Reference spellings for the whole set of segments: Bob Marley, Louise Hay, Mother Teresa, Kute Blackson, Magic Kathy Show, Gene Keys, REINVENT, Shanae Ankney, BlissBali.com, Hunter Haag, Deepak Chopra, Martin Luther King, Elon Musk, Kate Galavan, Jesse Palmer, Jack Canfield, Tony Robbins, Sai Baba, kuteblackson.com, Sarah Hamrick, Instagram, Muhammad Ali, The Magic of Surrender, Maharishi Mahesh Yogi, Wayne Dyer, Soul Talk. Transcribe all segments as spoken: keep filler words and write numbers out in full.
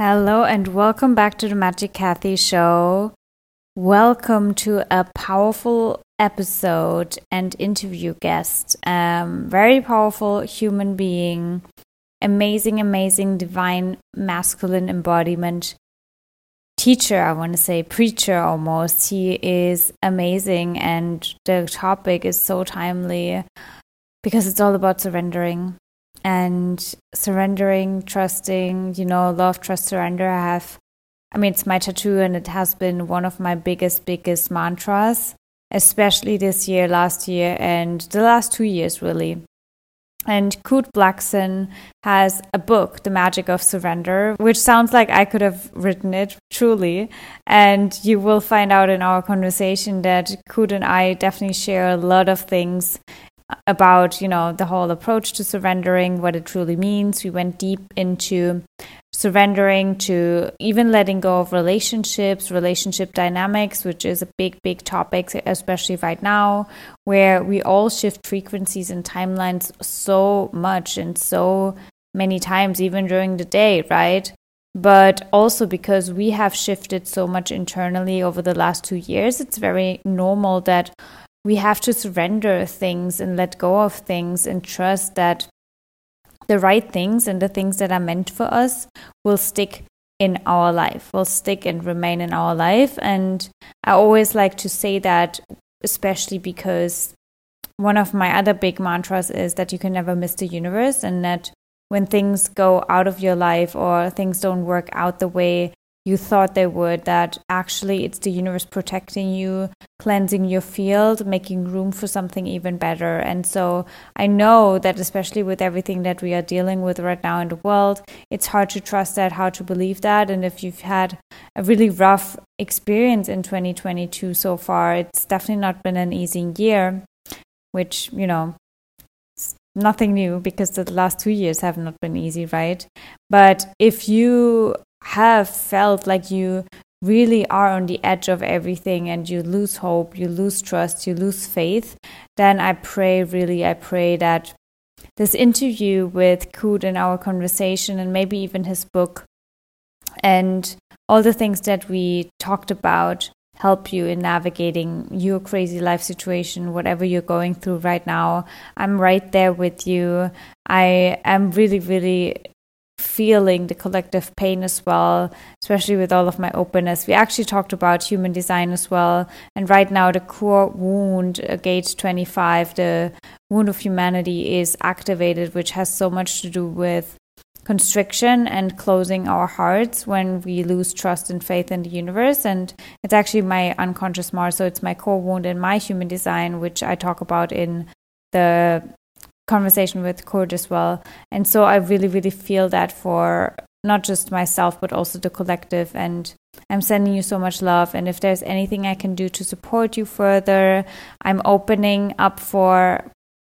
Hello and welcome back to the Magic Kathy Show. Welcome to a powerful episode and interview guest. Um, very powerful human being. Amazing, amazing divine masculine embodiment teacher, I want to say preacher almost. He is amazing and the topic is so timely because it's all about surrendering. And surrendering, trusting, you know, love, trust, surrender. I have, I mean, it's my tattoo and it has been one of my biggest, biggest mantras, especially this year, last year, and the last two years, really. And Kute Blackson has a book, The Magic of Surrender, which sounds like I could have written it, truly. And you will find out in our conversation that Kute and I definitely share a lot of things about, you know, the whole approach to surrendering, what it truly means. We went deep into surrendering to even letting go of relationships, relationship dynamics, which is a big, big topic, especially right now, where we all shift frequencies and timelines so much and so many times, even during the day, right? But also because we have shifted so much internally over the last two years, it's very normal that we have to surrender things and let go of things and trust that the right things and the things that are meant for us will stick in our life, will stick and remain in our life. And I always like to say that, especially because one of my other big mantras is that you can never miss the universe, and that when things go out of your life or things don't work out the way you thought they would, that actually it's the universe protecting you, cleansing your field, making room for something even better. And so I know that especially with everything that we are dealing with right now in the world, it's hard to trust that, hard to believe that. And if you've had a really rough experience in twenty twenty-two so far, it's definitely not been an easy year, which, you know, nothing new because the last two years have not been easy, right? But if you have felt like you really are on the edge of everything and you lose hope, you lose trust, you lose faith, then I pray, really, I pray that this interview with Kute and our conversation and maybe even his book and all the things that we talked about help you in navigating your crazy life situation, whatever you're going through right now. I'm right there with you. I am really, really feeling the collective pain as well, especially with all of my openness. We actually talked about human design as well. And right now the core wound, gate twenty-five, the wound of humanity is activated, which has so much to do with constriction and closing our hearts when we lose trust and faith in the universe. And it's actually my unconscious Mars. So it's my core wound and my human design, which I talk about in the conversation with Kute as well. And so I really, really feel that for not just myself, but also the collective. And I'm sending you so much love. And if there's anything I can do to support you further, I'm opening up for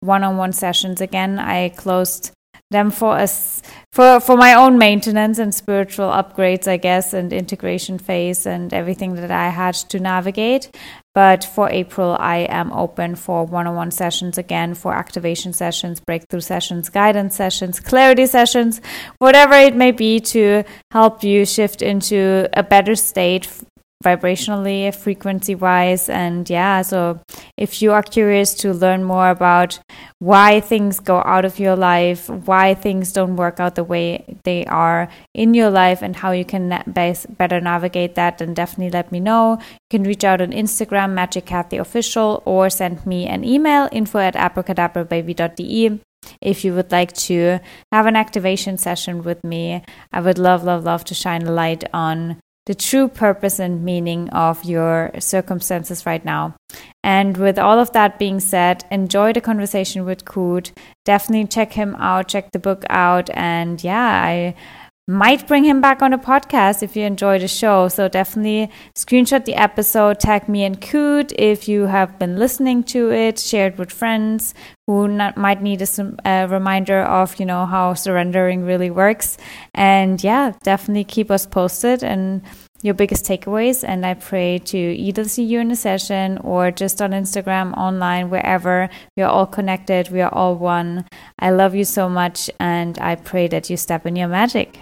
one-on-one sessions again. I closed them for us for for my own maintenance and spiritual upgrades, I guess, and integration phase and everything that I had to navigate. But for April, I am open for one-on-one sessions again, for activation sessions, breakthrough sessions, guidance sessions, clarity sessions, whatever it may be to help you shift into a better state vibrationally, frequency-wise. And yeah, so if you are curious to learn more about why things go out of your life, why things don't work out the way they are in your life, and how you can better navigate that, then definitely let me know. You can reach out on Instagram, Magic Kathy Official, or send me an email, info at abracadabrababy.de. If you would like to have an activation session with me, I would love, love, love to shine a light on the true purpose and meaning of your circumstances right now. And with all of that being said, enjoy the conversation with Kute. Definitely check him out, check the book out. And yeah, I might bring him back on a podcast if you enjoy the show. So definitely screenshot the episode, tag me and Kute if you have been listening to it, share it with friends who not, might need a, a reminder of, you know, how surrendering really works. And yeah, definitely keep us posted and your biggest takeaways. And I pray to either see you in a session or just on Instagram, online, wherever. We are all connected. We are all one. I love you so much. And I pray that you step in your magic.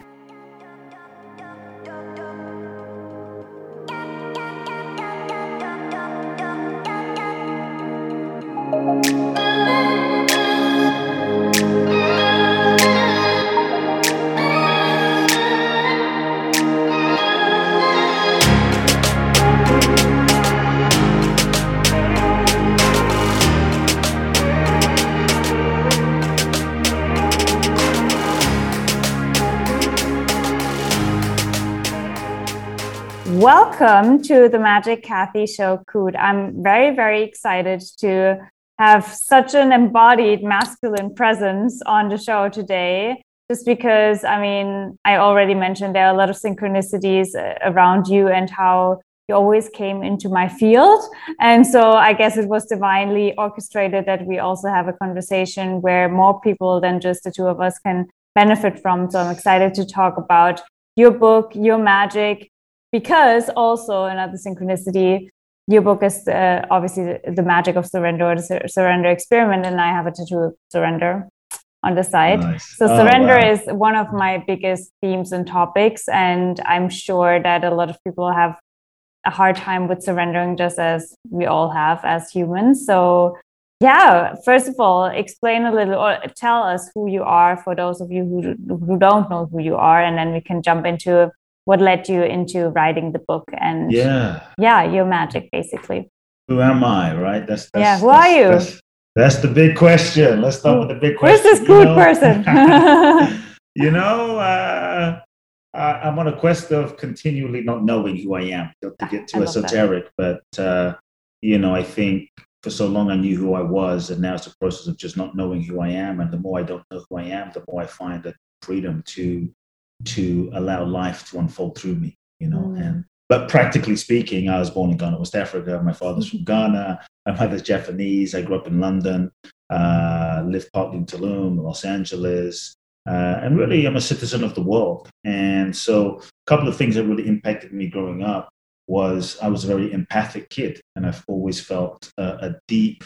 Welcome to the Magic Kathy Show, Kute. I'm very, very excited to have such an embodied masculine presence on the show today, just because, I mean, I already mentioned there are a lot of synchronicities around you and how you always came into my field. And so I guess it was divinely orchestrated that we also have a conversation where more people than just the two of us can benefit from. So I'm excited to talk about your book, your magic, because also another synchronicity, your book is uh, obviously the, the Magic of Surrender, or the sur- Surrender Experiment, and I have a tattoo of surrender on the side. Nice. So oh, surrender wow. is one of my biggest themes and topics, and I'm sure that a lot of people have a hard time with surrendering, just as we all have as humans. So yeah, first of all, explain a little, or tell us who you are for those of you who, who don't know who you are, and then we can jump into what led you into writing the book and yeah, yeah, your magic, basically. Who am I, right? That's, that's yeah. Who that's, are you? That's, that's the big question. Let's start with the big question. Where's this good person? you know, uh, I, I'm on a quest of continually not knowing who I am, not to get too esoteric, that. but uh, you know, I think for so long I knew who I was, and now it's a process of just not knowing who I am. And the more I don't know who I am, the more I find that freedom to. to allow life to unfold through me, you know, mm. and but practically speaking, I was born in Ghana, West Africa. My father's from Ghana. My mother's Japanese. I grew up in London, uh, lived partly in Tulum, Los Angeles, uh, and really I'm a citizen of the world. And so a couple of things that really impacted me growing up was I was a very empathic kid, and I've always felt a, a deep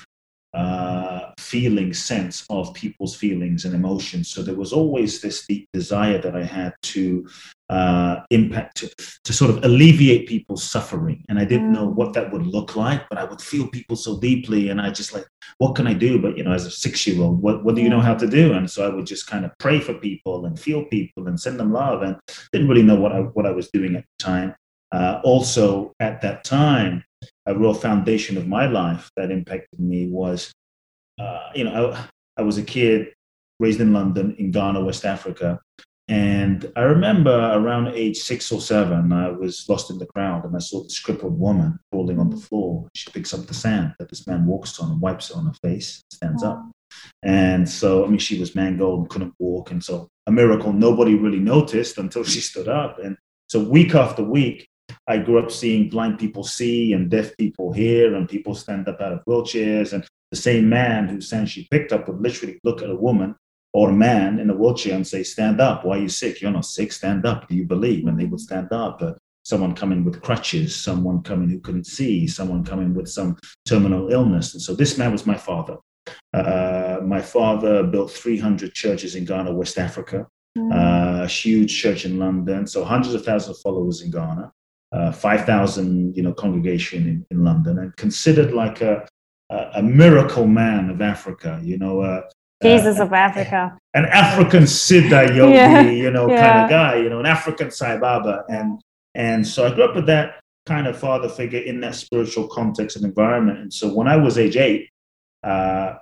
uh feeling sense of people's feelings and emotions. So there was always this deep desire that I had to uh impact to, to sort of alleviate people's suffering, and I didn't know what that would look like, but I would feel people so deeply, and I just like, what can I do? But you know, as a six-year-old, what, what do you know how to do? And so I would just kind of pray for people and feel people and send them love, and didn't really know what I what I was doing at the time. Uh also at that time, a real foundation of my life that impacted me was, uh, you know, I, I was a kid raised in London, in Ghana, West Africa. And I remember around age six or seven, I was lost in the crowd, and I saw this crippled woman crawling on the floor. She picks up the sand that this man walks on and wipes it on her face, stands up. And so, I mean, she was mangled and couldn't walk. And so a miracle nobody really noticed until she stood up. And so week after week, I grew up seeing blind people see and deaf people hear and people stand up out of wheelchairs. And the same man who said she picked up would literally look at a woman or a man in a wheelchair and say, stand up. Why are you sick? You're not sick. Stand up. Do you believe? And they would stand up. But someone coming with crutches, someone coming who couldn't see, someone coming with some terminal illness. And so this man was my father. Uh, my father built three hundred churches in Ghana, West Africa, uh, a huge church in London. So hundreds of thousands of followers in Ghana. Uh, five thousand, you know, congregation in, in London, and considered like a, a a miracle man of Africa, you know, uh, Jesus uh, of Africa, an African Siddha Yogi, yeah. you know, yeah. kind of guy, you know, an African Sai Baba, and and so I grew up with that kind of father figure in that spiritual context and environment. And so when I was age eight, uh,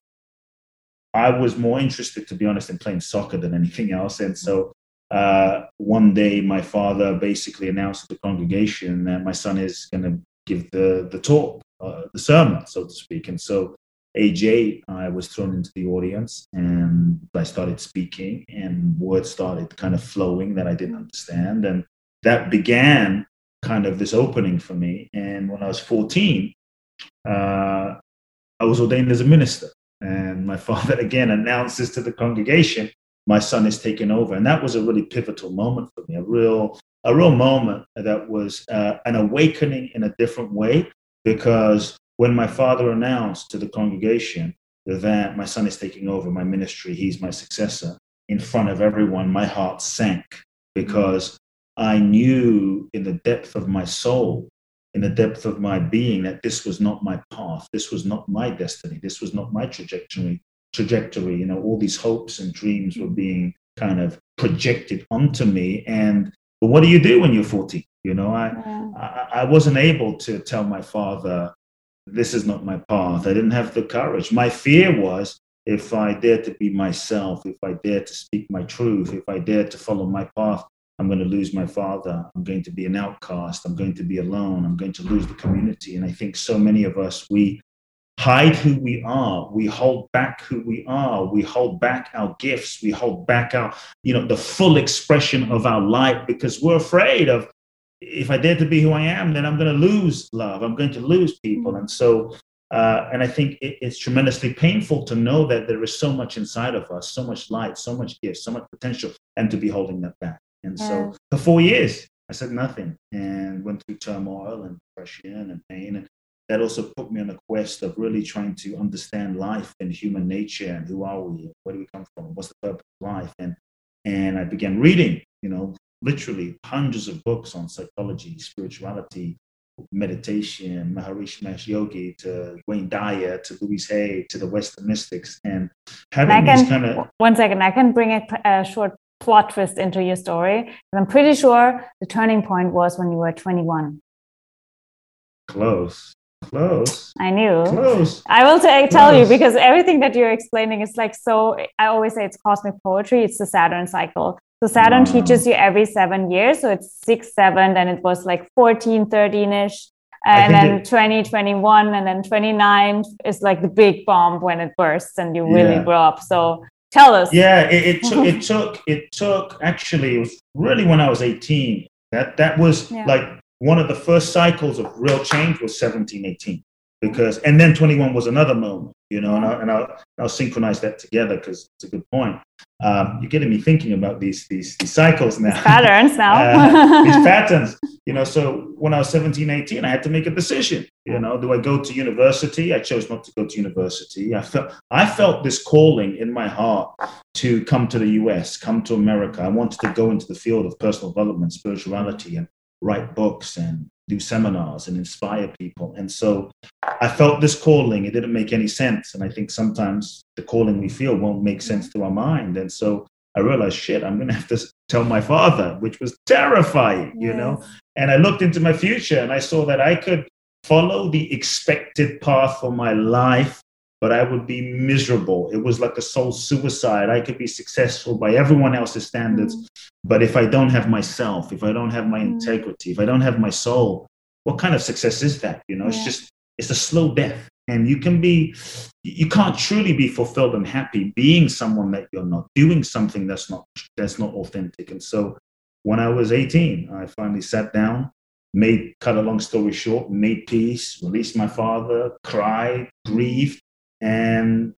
I was more interested, to be honest, in playing soccer than anything else, and so. Uh, one day, my father basically announced to the congregation that my son is going to give the the talk, uh, the sermon, so to speak. And so, age eight, I was thrown into the audience, and I started speaking, and words started kind of flowing that I didn't understand, and that began kind of this opening for me. And when I was fourteen, uh, I was ordained as a minister, and my father again announces to the congregation, my son is taking over. And that was a really pivotal moment for me, a real a real moment that was uh, an awakening in a different way, because when my father announced to the congregation that my son is taking over my ministry, he's my successor, in front of everyone, my heart sank, because I knew in the depth of my soul, in the depth of my being, that this was not my path, this was not my destiny, this was not my trajectory. trajectory, you know, all these hopes and dreams were being kind of projected onto me. And but what do you do when you're fourteen? You know, I, yeah. I I wasn't able to tell my father, this is not my path. I didn't have the courage. My fear was, if I dare to be myself, if I dare to speak my truth, if I dare to follow my path, I'm going to lose my father. I'm going to be an outcast. I'm going to be alone. I'm going to lose the community. And I think so many of us, we hide who we are. We hold back who we are. We hold back our gifts. We hold back our, you know, the full expression of our light because we're afraid of, if I dare to be who I am, then I'm going to lose love. I'm going to lose people. And so, uh, and I think it, it's tremendously painful to know that there is so much inside of us, so much light, so much gift, so much potential, and to be holding that back. And yeah. so for four years, I said nothing and went through turmoil and depression and pain. And that also put me on a quest of really trying to understand life and human nature and who are we, where do we come from, what's the purpose of life. And and I began reading, you know, literally hundreds of books on psychology, spirituality, meditation, Maharishi Mahesh Yogi, to Wayne Dyer, to Louise Hay, to the Western mystics. And having and I can, these kind of... One second, I can bring a, a short plot twist into your story. And I'm pretty sure the turning point was when you were twenty-one. Close. Close. I knew. Close. I will t- tell Close. you because everything that you're explaining is like so, I always say it's cosmic poetry. It's the Saturn cycle. So Saturn wow. teaches you every seven years. So it's six, seven, then it was like fourteen, thirteen-ish. And then it, twenty, twenty-one, and then twenty-nine is like the big bomb when it bursts and you yeah. really grow up. So tell us. Yeah, it, it took, it took, it took, actually, it was really when I was eighteen. That that was yeah. like one of the first cycles of real change was seventeen, eighteen. Because, and then twenty-one was another moment, you know, and, I, and I'll, I'll synchronize that together because it's a good point. Um, you're getting me thinking about these these, these cycles now. These patterns now. uh, these patterns, you know, so when I was seventeen, eighteen, I had to make a decision, you know, do I go to university? I chose not to go to university. I felt, I felt this calling in my heart to come to the U S, come to America. I wanted to go into the field of personal development, spirituality, and write books and do seminars and inspire people. And so I felt this calling. It didn't make any sense. And I think sometimes the calling we feel won't make sense to our mind. And so I realized, shit, I'm going to have to tell my father, which was terrifying, yes. you know. And I looked into my future and I saw that I could follow the expected path for my life, but I would be miserable. It was like a soul suicide. I could be successful by everyone else's standards. Mm. But if I don't have myself, if I don't have my mm. integrity, if I don't have my soul, what kind of success is that? You know, yeah. it's just, it's a slow death. And you can be, you can't truly be fulfilled and happy being someone that you're not, doing something that's not, that's not authentic. And so when I was eighteen, I finally sat down, made, cut a long story short, made peace, released my father, cried, grieved, and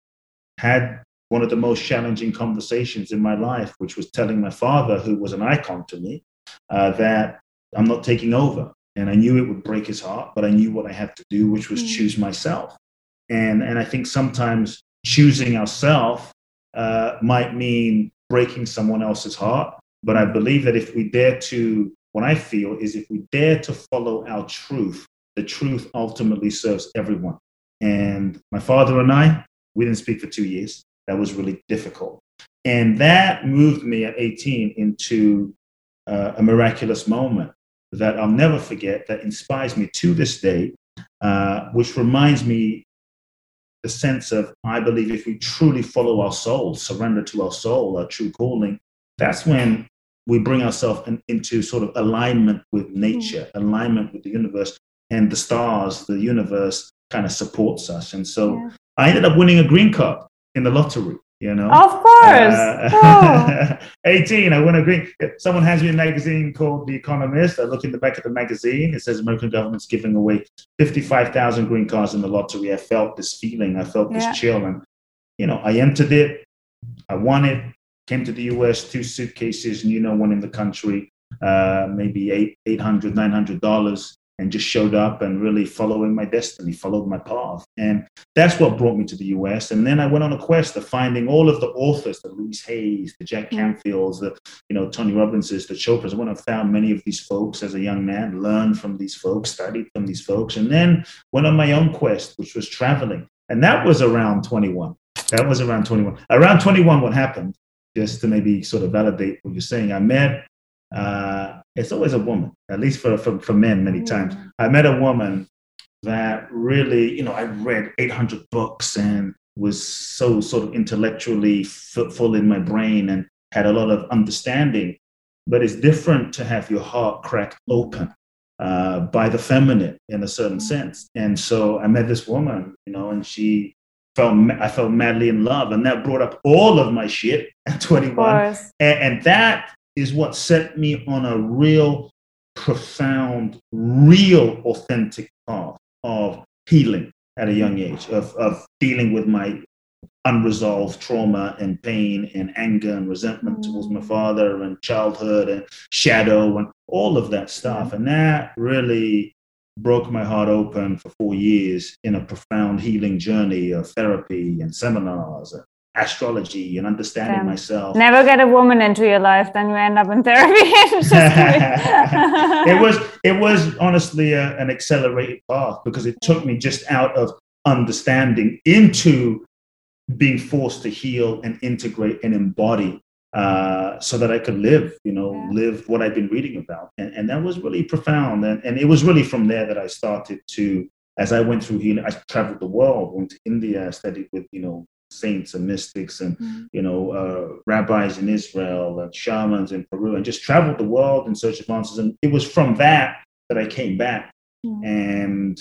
had one of the most challenging conversations in my life, which was telling my father, who was an icon to me, uh, that I'm not taking over. And I knew it would break his heart, but I knew what I had to do, which was mm. choose myself. And and I think sometimes choosing ourselves uh, might mean breaking someone else's heart. But I believe that if we dare to, what I feel is if we dare to follow our truth, the truth ultimately serves everyone. And my father and I, we didn't speak for two years. That was really difficult. And that moved me at eighteen into uh, a miraculous moment that I'll never forget, that inspires me to this day, uh, which reminds me the sense of, I believe if we truly follow our soul, surrender to our soul, our true calling, that's when we bring ourselves in, into sort of alignment with nature, mm-hmm. alignment with the universe and the stars, the universe, kind of supports us. And so yeah. I ended up winning a green card in the lottery, you know. Of course. Uh, oh. eighteen, I won a green. Someone hands me a magazine called The Economist. I look in the back of the magazine. It says American government's giving away fifty-five thousand green cards in the lottery. I felt this feeling. I felt yeah. this chill. And, you know, I entered it. I won it. Came to the U S, two suitcases, and you know, one in the country, uh, maybe eight, eight hundred dollars, nine hundred dollars. And just showed up and really following my destiny, followed my path. And that's what brought me to the U S. And then I went on a quest of finding all of the authors, the Louise Hayes, the Jack Canfields, the, you know, Tony Robbinses, the Chopras. I went and found many of these folks as a young man, learned from these folks, studied from these folks, and then went on my own quest, which was traveling. And that was around twenty-one. That was around twenty-one. Around twenty-one, what happened, just to maybe sort of validate what you're saying, I met, uh, it's always a woman, at least for, for, for men many times. I met a woman that really, you know, I read eight hundred books and was so sort of intellectually full in my brain and had a lot of understanding. But it's different to have your heart cracked open uh, by the feminine in a certain sense. And so I met this woman, you know, and she felt, I felt madly in love. And that brought up all of my shit at twenty-one. And, and that is what set me on a real, profound, real, authentic path of healing at a young age, of, of dealing with my unresolved trauma and pain and anger and resentment mm. towards my father and childhood and shadow and all of that stuff. And that really broke my heart open for four years in a profound healing journey of therapy and seminars and astrology and understanding Damn. myself. Never get a woman into your life, then you end up in therapy. It was it was honestly a, an accelerated path, because it took me just out of understanding into being forced to heal and integrate and embody, uh, so that I could live, you know, yeah. live what I've been reading about. And, and that was really profound. And, and it was really from there that I started to, as I went through healing, I traveled the world, went to India, I studied with, you know, saints and mystics and, mm. you know, uh, rabbis in Israel and shamans in Peru, and just traveled the world in search of answers. And it was from that that I came back mm. and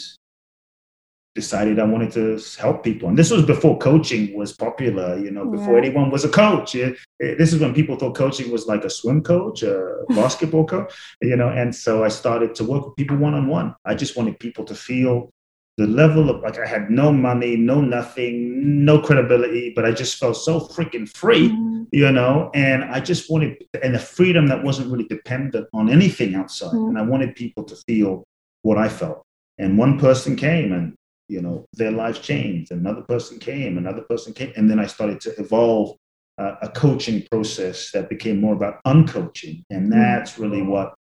decided I wanted to help people. And this was before coaching was popular, you know, before yeah. anyone was a coach. It, it, this is when people thought coaching was like a swim coach, a basketball coach, you know. And so I started to work with people one-on-one. I just wanted people to feel the level of, like, I had no money, no nothing, no credibility, but I just felt so freaking free, mm. you know, and I just wanted, and a freedom that wasn't really dependent on anything outside. Mm. And I wanted people to feel what I felt. And one person came and, you know, their life changed. Another person came, another person came. And then I started to evolve uh, a coaching process that became more about uncoaching. And that's really what,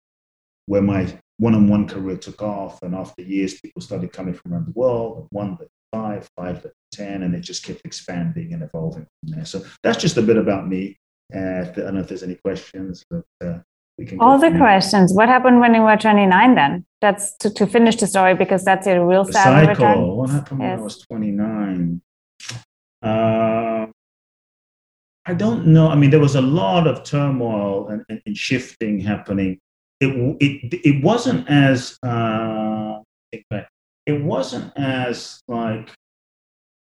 where my one-on-one career took off. And after years, people started coming from around the world, one to five, five to ten, and it just kept expanding and evolving from there. So that's just a bit about me. Uh, I don't know if there's any questions, but uh, we can all the questions. What happened when you were twenty-nine then? That's to, to finish the story, because that's your real the sad cycle. Return. What happened yes. when I was twenty-nine? Uh, I don't know. I mean, there was a lot of turmoil and, and, and shifting happening. It it it wasn't as uh, it wasn't as like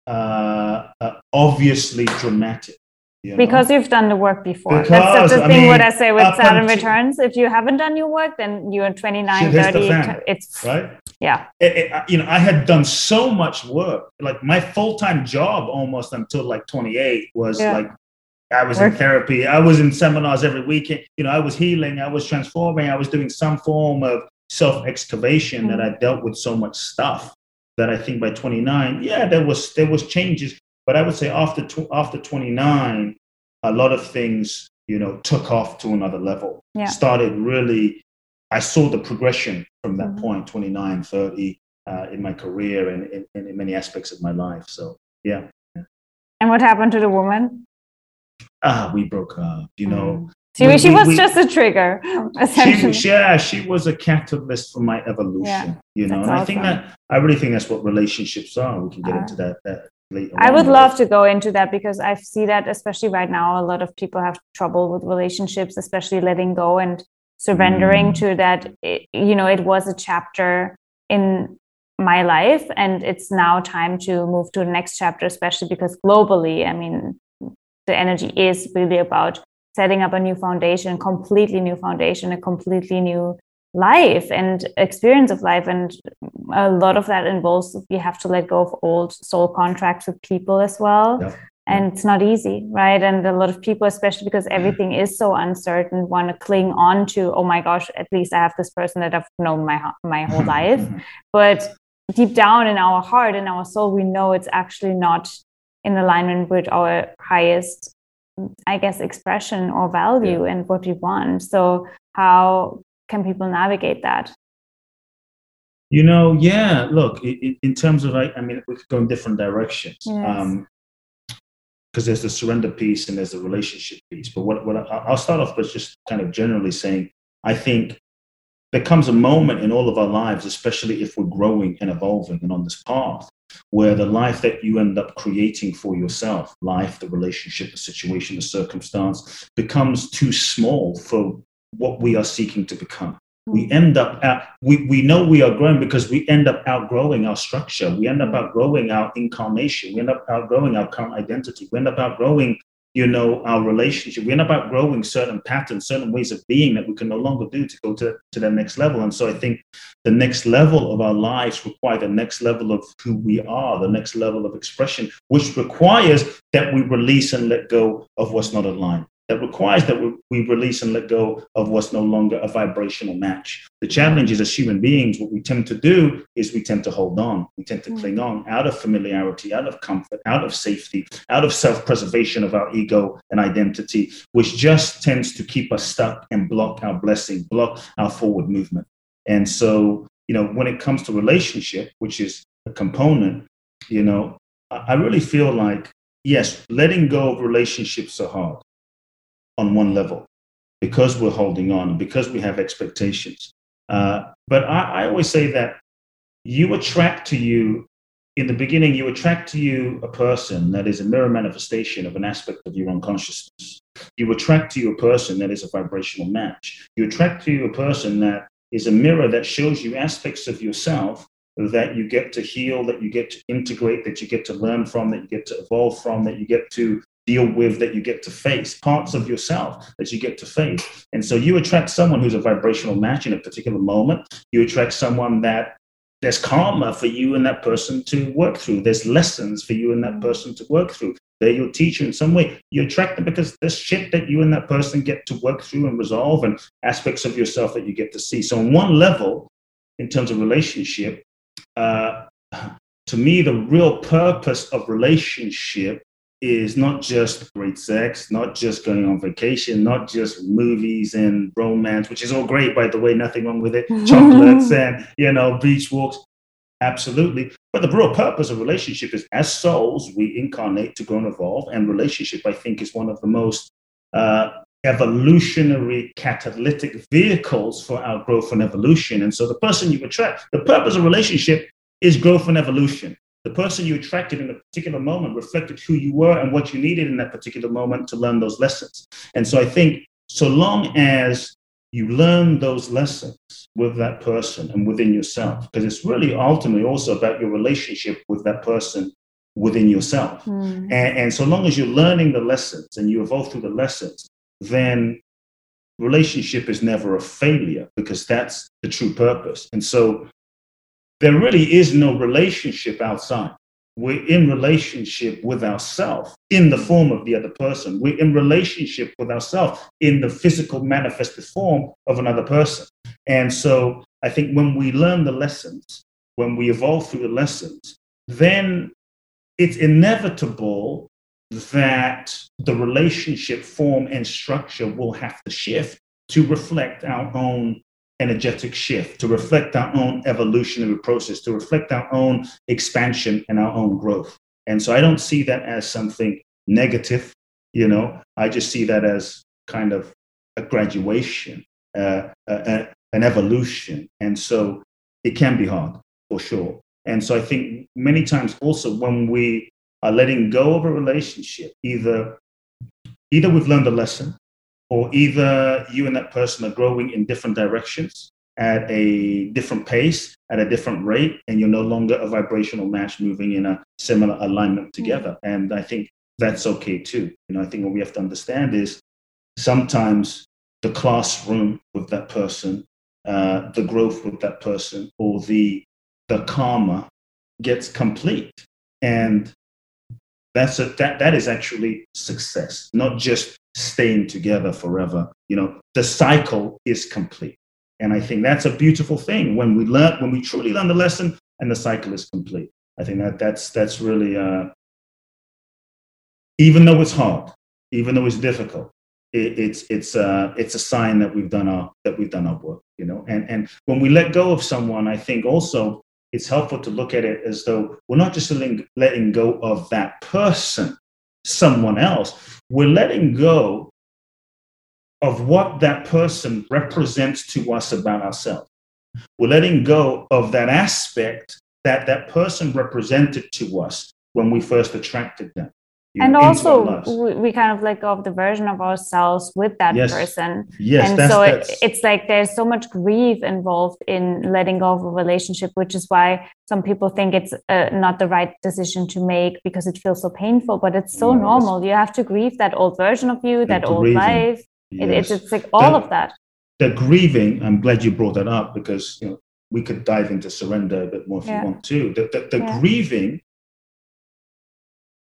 uh, uh, obviously dramatic. You know? Because you've done the work before. Because, That's the I thing mean, what I say with Saturn returns. If you haven't done your work, then you're twenty-nine, thirty. Family, it's right. Yeah. It, it, you know, I had done so much work. Like my full-time job almost until like twenty-eight was yeah. like I was work. in therapy. I was in seminars every weekend. You know, I was healing. I was transforming. I was doing some form of self-excavation mm-hmm. that I dealt with so much stuff that I think by twenty-nine, yeah, there was there was changes. But I would say after tw- after twenty-nine, a lot of things, you know, took off to another level. Yeah. Started really, I saw the progression from that mm-hmm. point, twenty-nine, thirty, uh, in my career and, and, and in many aspects of my life. So, yeah. yeah. And what happened to the woman? Ah, we broke up, you know. Mm-hmm. So we, she we, was we, just a trigger, essentially. She, yeah, she was a catalyst for my evolution, yeah, you know. And awesome. I think that, I really think that's what relationships are. We can get uh, into that. that I would love to go into that, because I see that, especially right now, a lot of people have trouble with relationships, especially letting go and surrendering mm. to that. It, you know, it was a chapter in my life, and it's now time to move to the next chapter, especially because globally, I mean, the energy is really about setting up a new foundation, completely new foundation, a completely new life and experience of life. And a lot of that involves you have to let go of old soul contracts with people as well. Yeah. And it's not easy, right? And a lot of people, especially because everything is so uncertain, want to cling on to, oh my gosh, at least I have this person that I've known my my whole life. But deep down in our heart, in our soul, we know it's actually not in alignment with our highest, I guess, expression or value yeah. and what we want. So how can people navigate that? You know, yeah, look, in, in terms of, I, I mean, we could go in different directions. Yes. Um, because there's the surrender piece and there's the relationship piece. But what, what I, I'll start off with just kind of generally saying, I think there comes a moment in all of our lives, especially if we're growing and evolving and on this path, where the life that you end up creating for yourself, life, the relationship, the situation, the circumstance, becomes too small for what we are seeking to become. We end up, out, we, we know we are growing because we end up outgrowing our structure. We end up outgrowing our incarnation. We end up outgrowing our current identity. We end up outgrowing, you know, our relationship. We end up outgrowing certain patterns, certain ways of being that we can no longer do to go to, to the next level. And so I think the next level of our lives require the next level of who we are, the next level of expression, which requires that we release and let go of what's not aligned. That requires that we, we release and let go of what's no longer a vibrational match. The challenge is, as human beings, what we tend to do is we tend to hold on. We tend to mm. cling on out of familiarity, out of comfort, out of safety, out of self-preservation of our ego and identity, which just tends to keep us stuck and block our blessing, block our forward movement. And so, you know, when it comes to relationship, which is a component, you know, I, I really feel like, yes, letting go of relationships are hard. On one level, because we're holding on, because we have expectations. Uh, but I, I always say that you attract to you, in the beginning, you attract to you a person that is a mirror manifestation of an aspect of your own consciousness. You attract to you a person that is a vibrational match. You attract to you a person that is a mirror that shows you aspects of yourself that you get to heal, that you get to integrate, that you get to learn from, that you get to evolve from, that you get to deal with, that you get to face, parts of yourself that you get to face. And so you attract someone who's a vibrational match in a particular moment. You attract someone that there's karma for you and that person to work through. There's lessons for you and that person to work through. They're your teacher in some way. You attract them because there's shit that you and that person get to work through and resolve, and aspects of yourself that you get to see. So on one level, in terms of relationship, uh, to me, the real purpose of relationship is not just great sex, not just going on vacation, not just movies and romance, which is all great, by the way, nothing wrong with it, chocolates and, you know, beach walks, absolutely. But the real purpose of relationship is, as souls, we incarnate to grow and evolve, and relationship, I think, is one of the most uh, evolutionary catalytic vehicles for our growth and evolution. And so the person you attract, the purpose of relationship is growth and evolution. The person you attracted in a particular moment reflected who you were and what you needed in that particular moment to learn those lessons. And so I think so long as you learn those lessons with that person and within yourself, because it's really ultimately also about your relationship with that person within yourself. Mm. And, and so long as you're learning the lessons and you evolve through the lessons, then relationship is never a failure, because that's the true purpose. And so there really is no relationship outside. We're in relationship with ourselves in the form of the other person. We're in relationship with ourselves in the physical manifested form of another person. And so I think when we learn the lessons, when we evolve through the lessons, then it's inevitable that the relationship form and structure will have to shift to reflect our own energetic shift, to reflect our own evolutionary process, to reflect our own expansion and our own growth. And so I don't see that as something negative, you know, I just see that as kind of a graduation, uh, a, a, an evolution. And so it can be hard, for sure. And so I think many times also when we are letting go of a relationship, either, either we've learned a lesson, or either you and that person are growing in different directions, at a different pace, at a different rate, and you're no longer a vibrational match moving in a similar alignment together. Mm-hmm. And I think that's okay too. You know, I think what we have to understand is sometimes the classroom with that person, uh, the growth with that person, or the the karma gets complete. And that's a, that that is actually success, not just staying together forever. You know, the cycle is complete. And I think that's a beautiful thing when we learn, when we truly learn the lesson and the cycle is complete. I think that that's, that's really, uh, even though it's hard, even though it's difficult, it, it's, it's, uh, it's a sign that we've done our, that we've done our work, you know, and, and when we let go of someone, I think also it's helpful to look at it as though we're not just letting go of that person, someone else, we're letting go of what that person represents to us about ourselves. We're letting go of that aspect that that person represented to us when we first attracted them. you and know, also we, we kind of let go of the version of ourselves with that yes. person. Yes, and that's, so it, that's... it's like there's so much grief involved in letting go of a relationship, which is why some people think it's uh, not the right decision to make because it feels so painful. But it's so no, normal. That's... You have to grieve that old version of you, that old life. Yes. It, it's, it's like all that, of that. The grieving. I'm glad you brought that up because you know we could dive into surrender a bit more if yeah. you want to. The, the, the yeah. grieving.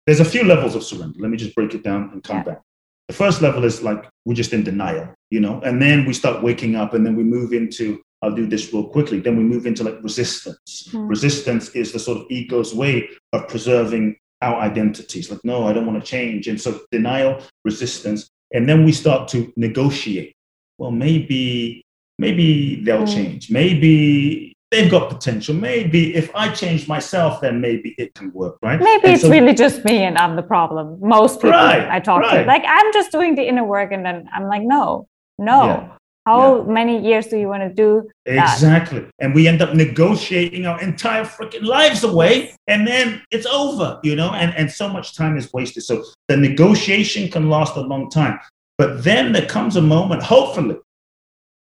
There's a few levels of surrender. Let me just break it down and come yeah. back. The first level is like, we're just in denial, you know, and then we start waking up and then we move into, I'll do this real quickly. Then we move into like resistance. Mm. Resistance is the sort of ego's way of preserving our identities. Like, no, I don't want to change. And so denial, resistance. And then we start to negotiate. Well, maybe, maybe they'll mm. change. Maybe they've got potential. Maybe if I change myself, then maybe it can work, right? Maybe and it's so, really just me and I'm the problem. Most people right, I talk right. to, like, I'm just doing the inner work. And then I'm like, no, no. Yeah, How yeah. many years do you want to do that? Exactly. And we end up negotiating our entire freaking lives away. And then it's over, you know, and, and so much time is wasted. So the negotiation can last a long time. But then there comes a moment, hopefully,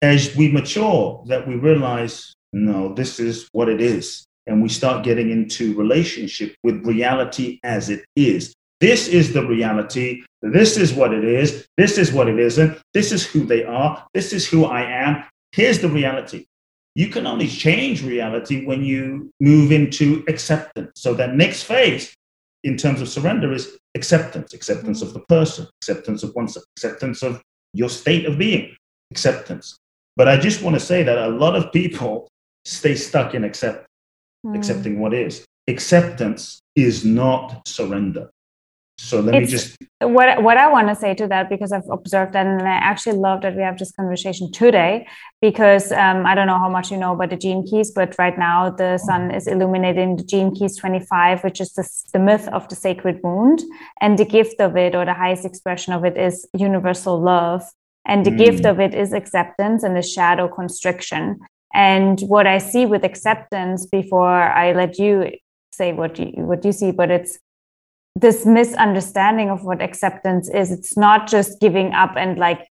as we mature, that we realize, no, this is what it is. And we start getting into relationship with reality as it is. This is the reality. This is what it is. This is what it isn't. This is who they are. This is who I am. Here's the reality. You can only change reality when you move into acceptance. So that next phase in terms of surrender is acceptance, acceptance of the person, acceptance of oneself, acceptance of your state of being, acceptance. But I just want to say that a lot of people stay stuck in accept, mm. accepting what is. Acceptance is not surrender. So let it's, me just... What, what I want to say to that, because I've observed that, and I actually love that we have this conversation today, because um, I don't know how much you know about the Gene Keys, but right now the sun is illuminating the Gene Keys twenty-five, which is the, the myth of the sacred wound. And the gift of it, or the highest expression of it, is universal love. And the mm. gift of it is acceptance and the shadow constriction. And what I see with acceptance, before I let you say what you, what you see, but it's this misunderstanding of what acceptance is. It's not just giving up and like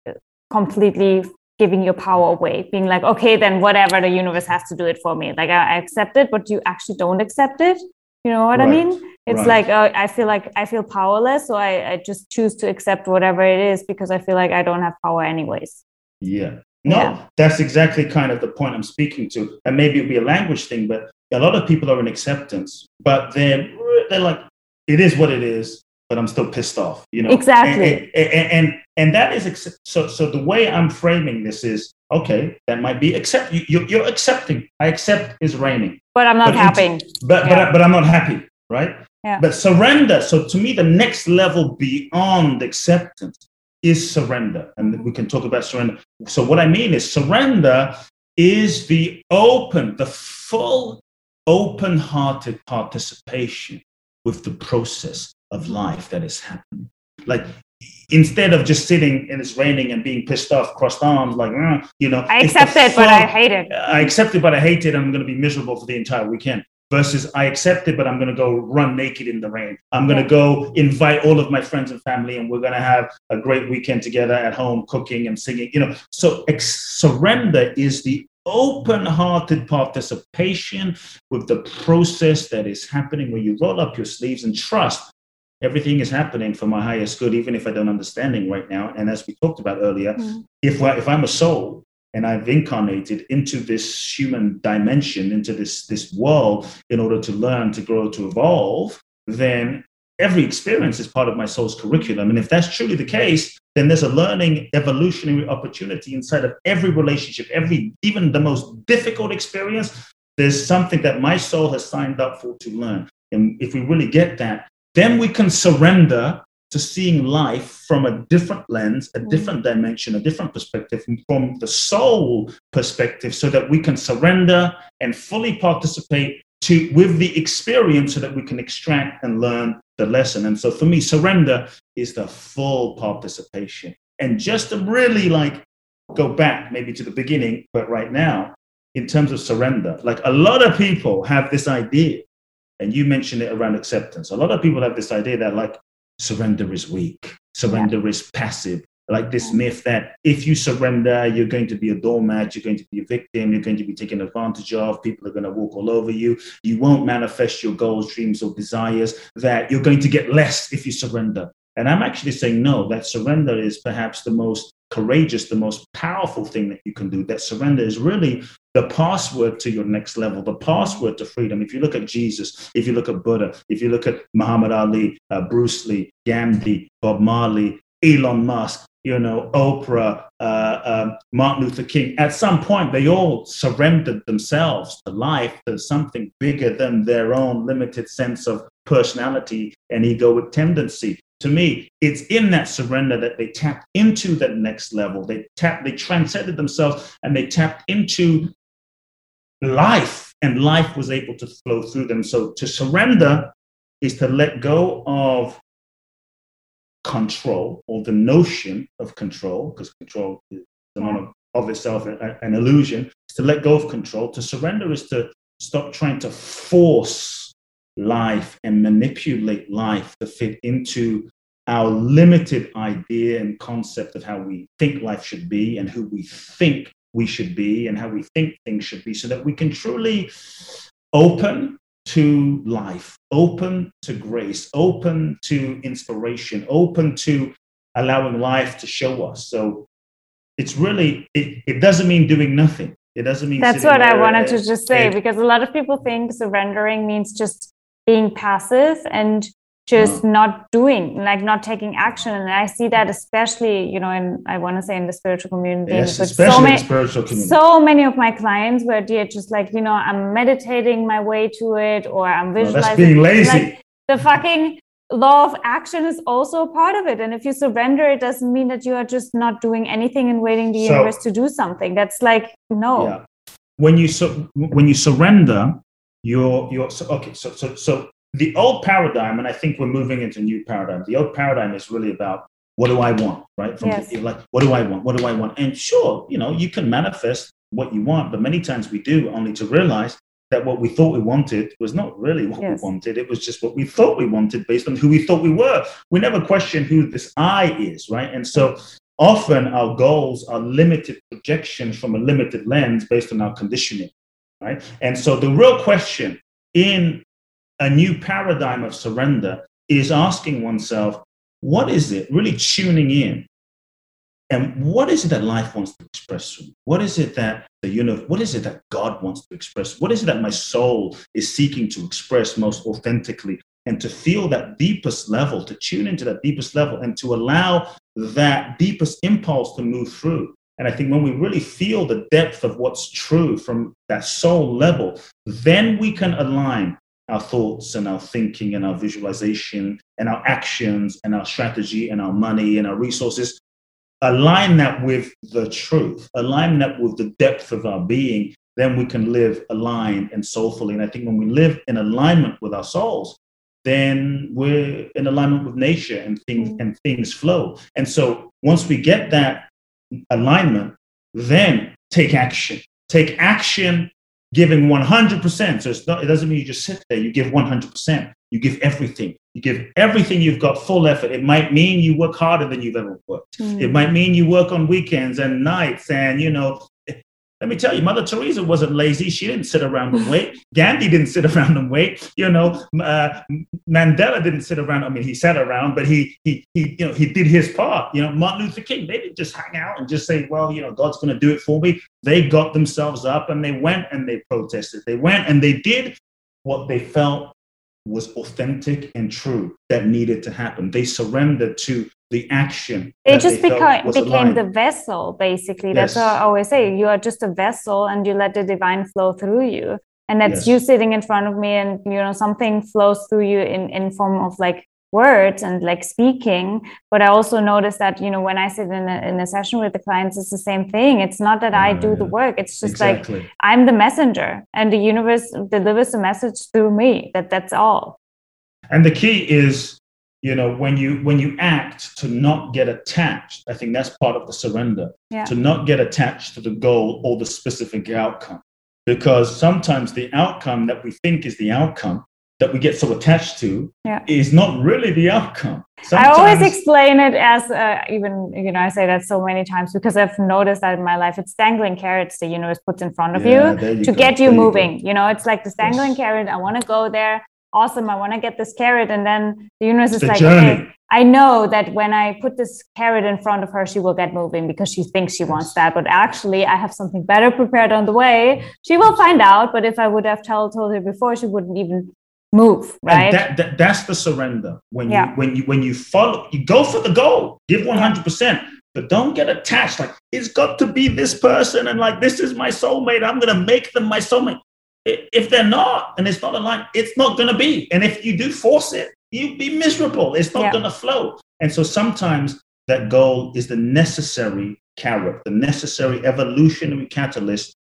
completely giving your power away, being like, okay, then whatever, the universe has to do it for me. Like I, I accept it, but you actually don't accept it. You know what right. I mean? It's right. like, uh, I feel like I feel powerless. So I, I just choose to accept whatever it is because I feel like I don't have power anyways. Yeah. No, yeah. that's exactly kind of the point I'm speaking to. And maybe it'll be a language thing, but a lot of people are in acceptance, but they're, they're like, it is what it is, but I'm still pissed off, you know? Exactly. And, and, and, and that is, ex- so, so the way I'm framing this is, okay, that might be accept. You, you're accepting. I accept is raining. But I'm not but happy. Int- but, yeah. but, but I'm not happy. Right? Yeah. But surrender. So to me, the next level beyond acceptance is surrender. And we can talk about surrender. So what I mean is surrender is the open, the full open-hearted participation with the process of life that is happening. Like, instead of just sitting and it's raining and being pissed off, crossed arms, like, mm, you know. I accept it, full, but I hate it. I accept it, but I hate it. I'm going to be miserable for the entire weekend. Versus I accept it, but I'm going to go run naked in the rain. I'm going yeah. to go invite all of my friends and family, and we're going to have a great weekend together at home, cooking and singing. You know, so ex- surrender is the open-hearted participation with the process that is happening, where you roll up your sleeves and trust everything is happening for my highest good, even if I don't understand it right now. And as we talked about earlier, mm-hmm. if I, if I'm a soul, and I've incarnated into this human dimension, into this, this world in order to learn, to grow, to evolve, then every experience is part of my soul's curriculum. And if that's truly the case, then there's a learning evolutionary opportunity inside of every relationship, every, even the most difficult experience. There's something that my soul has signed up for to learn. And if we really get that, then we can surrender to seeing life from a different lens, a different dimension, a different perspective, from the soul perspective, so that we can surrender and fully participate to with the experience, so that we can extract and learn the lesson. And so for me, surrender is the full participation. And just to really like go back maybe to the beginning, but right now, in terms of surrender, like a lot of people have this idea, and you mentioned it around acceptance. A lot of people have this idea that like, surrender is weak. Surrender yeah. is passive. Like this myth that if you surrender, you're going to be a doormat, you're going to be a victim, you're going to be taken advantage of, people are going to walk all over you, you won't manifest your goals, dreams, or desires, that you're going to get less if you surrender. And I'm actually saying no, that surrender is perhaps the most courageous, the most powerful thing that you can do. That surrender is really the password to your next level, the password to freedom. If you look at Jesus, if you look at Buddha, if you look at Muhammad Ali, uh, Bruce Lee, Gandhi, Bob Marley, Elon Musk, you know, Oprah, uh, um, Martin Luther King, at some point, they all surrendered themselves to life, to something bigger than their own limited sense of personality and egoic tendency. To me, it's in that surrender that they tapped into that next level. They tapped, they transcended themselves and they tapped into life, and life was able to flow through them. So to surrender is to let go of control, or the notion of control, because control is of itself an illusion. It's to let go of control. To surrender is to stop trying to force life and manipulate life to fit into our limited idea and concept of how we think life should be, and who we think we should be, and how we think things should be, so that we can truly open to life, open to grace, open to inspiration, open to allowing life to show us. So it's really, it, it doesn't mean doing nothing. It doesn't mean that's what I wanted to just say, because a lot of people think surrendering means just being passive and just no. not doing, like not taking action. And I see that especially, you know, in, I want to say in the spiritual community. Yes, but especially so many, in the spiritual community. So many of my clients were they're just like, you know, I'm meditating my way to it, or I'm visualizing. No, that's being lazy. Like the fucking law of action is also a part of it. And if you surrender, it doesn't mean that you are just not doing anything and waiting the so, universe to do something. That's like, no. Yeah. When you su- when you surrender, you're, you're so, okay, so, so, so, the old paradigm, and I think we're moving into a new paradigm. The old paradigm is really about, what do I want, right? From yes. the, like, what do I want? What do I want? And sure, you know, you can manifest what you want, but many times we do only to realize that what we thought we wanted was not really what yes. we wanted. It was just what we thought we wanted based on who we thought we were. We never question who this I is, right? And so often our goals are limited projections from a limited lens based on our conditioning, right? And so the real question in a new paradigm of surrender is asking oneself, what is it? Really tuning in. And what is it that life wants to express? What is it that the universe, what is it that God wants to express? What is it that my soul is seeking to express most authentically? And to feel that deepest level, to tune into that deepest level, and to allow that deepest impulse to move through. And I think when we really feel the depth of what's true from that soul level, then we can align our thoughts and our thinking and our visualization and our actions and our strategy and our money and our resources, align that with the truth, align that with the depth of our being, then we can live aligned and soulfully. And I think when we live in alignment with our souls, then we're in alignment with nature, and things, and things flow. And so once we get that alignment, then take action, take action. Giving one hundred percent. So it's not, it doesn't mean you just sit there. You give one hundred percent. You give everything. You give everything you've got, full effort. It might mean you work harder than you've ever worked. Mm. It might mean you work on weekends and nights. And, you know, let me tell you, Mother Teresa wasn't lazy. She didn't sit around and wait. Gandhi didn't sit around and wait. You know, uh, Mandela didn't sit around. I mean, he sat around, but he, he, he, you know, he did his part. You know, Martin Luther King, they didn't just hang out and just say, well, you know, God's going to do it for me. They got themselves up and they went and they protested. They went and they did what they felt was authentic and true that needed to happen. They surrendered to the action. It just they beca- became aligned. The vessel, basically. Yes. That's what I always say. You are just a vessel and you let the divine flow through you. And that's yes. you sitting in front of me, and, you know, something flows through you in, in form of like words and like speaking. But I also notice that, you know, when I sit in a, in a session with the clients, it's the same thing. It's not that I uh, do the work. It's just exactly. like I'm the messenger, and the universe delivers the message through me. That that's all. And the key is, you know, when you when you act, to not get attached. I think that's part of the surrender, yeah. to not get attached to the goal or the specific outcome, because sometimes the outcome that we think is the outcome that we get so attached to yeah. is not really the outcome. Sometimes I always explain it as uh, even, you know, I say that so many times because I've noticed that in my life, it's dangling carrots the universe puts in front of yeah, you, you to go. get you there moving. You, you know, it's like this dangling yes. carrot. I want to go there. Awesome. I want to get this carrot. And then the universe is the like, journey. Okay, I know that when I put this carrot in front of her, she will get moving because she thinks she wants that. But actually, I have something better prepared on the way. She will find out. But if I would have told, told her before, she wouldn't even move. Right. That, that, that's the surrender. When yeah. you when you when you follow, you go for the goal. Give one hundred percent. But don't get attached. Like, it's got to be this person. And like, this is my soulmate. I'm going to make them my soulmate. If they're not, and it's not aligned, it's not going to be. And if you do force it, you'd be miserable. It's not yeah. going to flow. And so sometimes that goal is the necessary carrot, the necessary evolutionary catalyst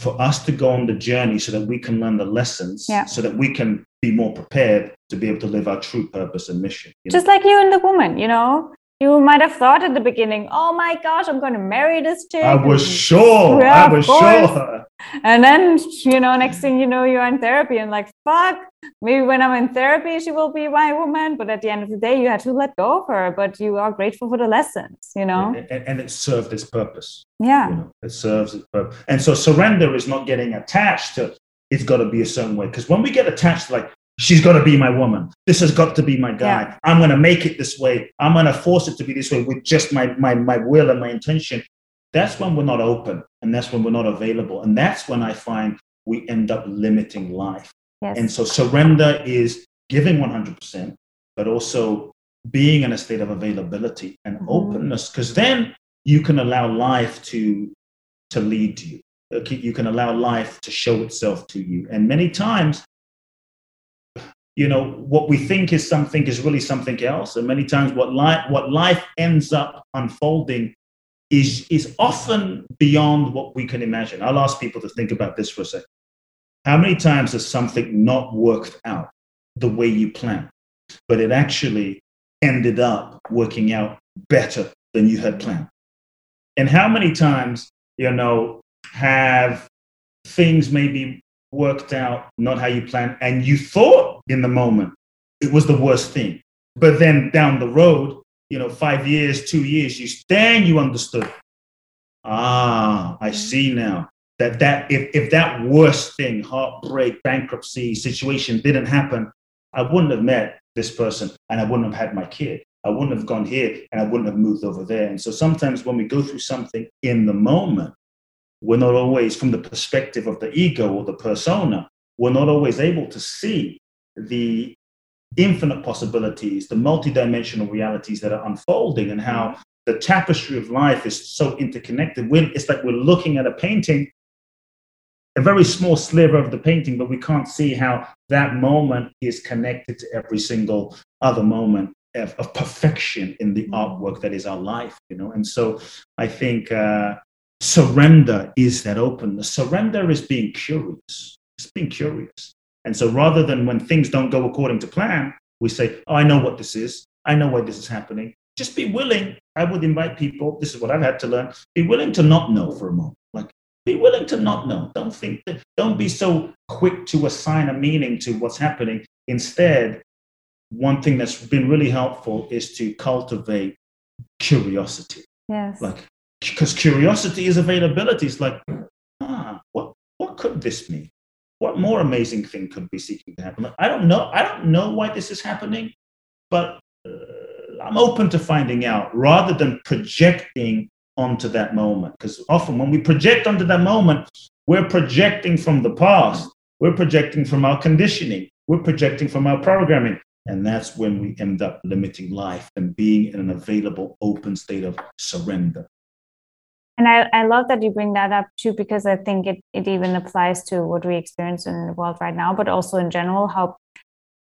for us to go on the journey so that we can learn the lessons, yeah. so that we can be more prepared to be able to live our true purpose and mission. You Just know? Like you and the woman, you know? You might have thought at the beginning, oh my gosh, I'm going to marry this chick. I was sure. Yeah, I was sure. And then, you know, next thing you know, you're in therapy and like, fuck, maybe when I'm in therapy, she will be my woman. But at the end of the day, you had to let go of her, but you are grateful for the lessons, you know. And, and it served its purpose. Yeah. You know, it serves its purpose. And so surrender is not getting attached to it's got to be a certain way. Because when we get attached, like, she's got to be my woman. This has got to be my guy. Yeah. I'm going to make it this way. I'm going to force it to be this way with just my, my, my will and my intention. That's when we're not open, and that's when we're not available. And that's when I find we end up limiting life. Yes. And so surrender is giving one hundred percent, but also being in a state of availability and mm-hmm. openness, because then you can allow life to, to lead you. You can allow life to show itself to you. And many times, you know, what we think is something is really something else. And many times what life what life ends up unfolding is is often beyond what we can imagine. I'll ask people to think about this for a second. How many times has something not worked out the way you planned, but it actually ended up working out better than you had planned? And how many times, you know, have things maybe worked out not how you planned, and you thought in the moment it was the worst thing, but then down the road, you know, five years, two years, you stand you understood, ah I see now that that if, if that worst thing, heartbreak, bankruptcy situation, didn't happen, I wouldn't have met this person, and I wouldn't have had my kid, I wouldn't have gone here, and I wouldn't have moved over there. And so sometimes when we go through something in the moment, we're not always, from the perspective of the ego or the persona, we're not always able to see the infinite possibilities, the multidimensional realities that are unfolding, and how the tapestry of life is so interconnected. We're, it's like we're looking at a painting, a very small sliver of the painting, but we can't see how that moment is connected to every single other moment of, of perfection in the artwork that is our life, you know? And so I think... Uh, surrender is that openness. Surrender is being curious. It's being curious. And so rather than when things don't go according to plan, we say, oh, I know what this is. I know why this is happening. Just be willing. I would invite people, this is what I've had to learn, be willing to not know for a moment. Like, be willing to not know. Don't think that, don't be so quick to assign a meaning to what's happening. Instead, one thing that's been really helpful is to cultivate curiosity. Yes. Like, because curiosity is availability. It's like, ah, what what could this mean? What more amazing thing could be seeking to happen? Like, I don't know. I don't know why this is happening, but uh, I'm open to finding out, rather than projecting onto that moment. Because often when we project onto that moment, we're projecting from the past. We're projecting from our conditioning. We're projecting from our programming. And that's when we end up limiting life and being in an available, open state of surrender. And I, I love that you bring that up too, because I think it, it even applies to what we experience in the world right now, but also in general, how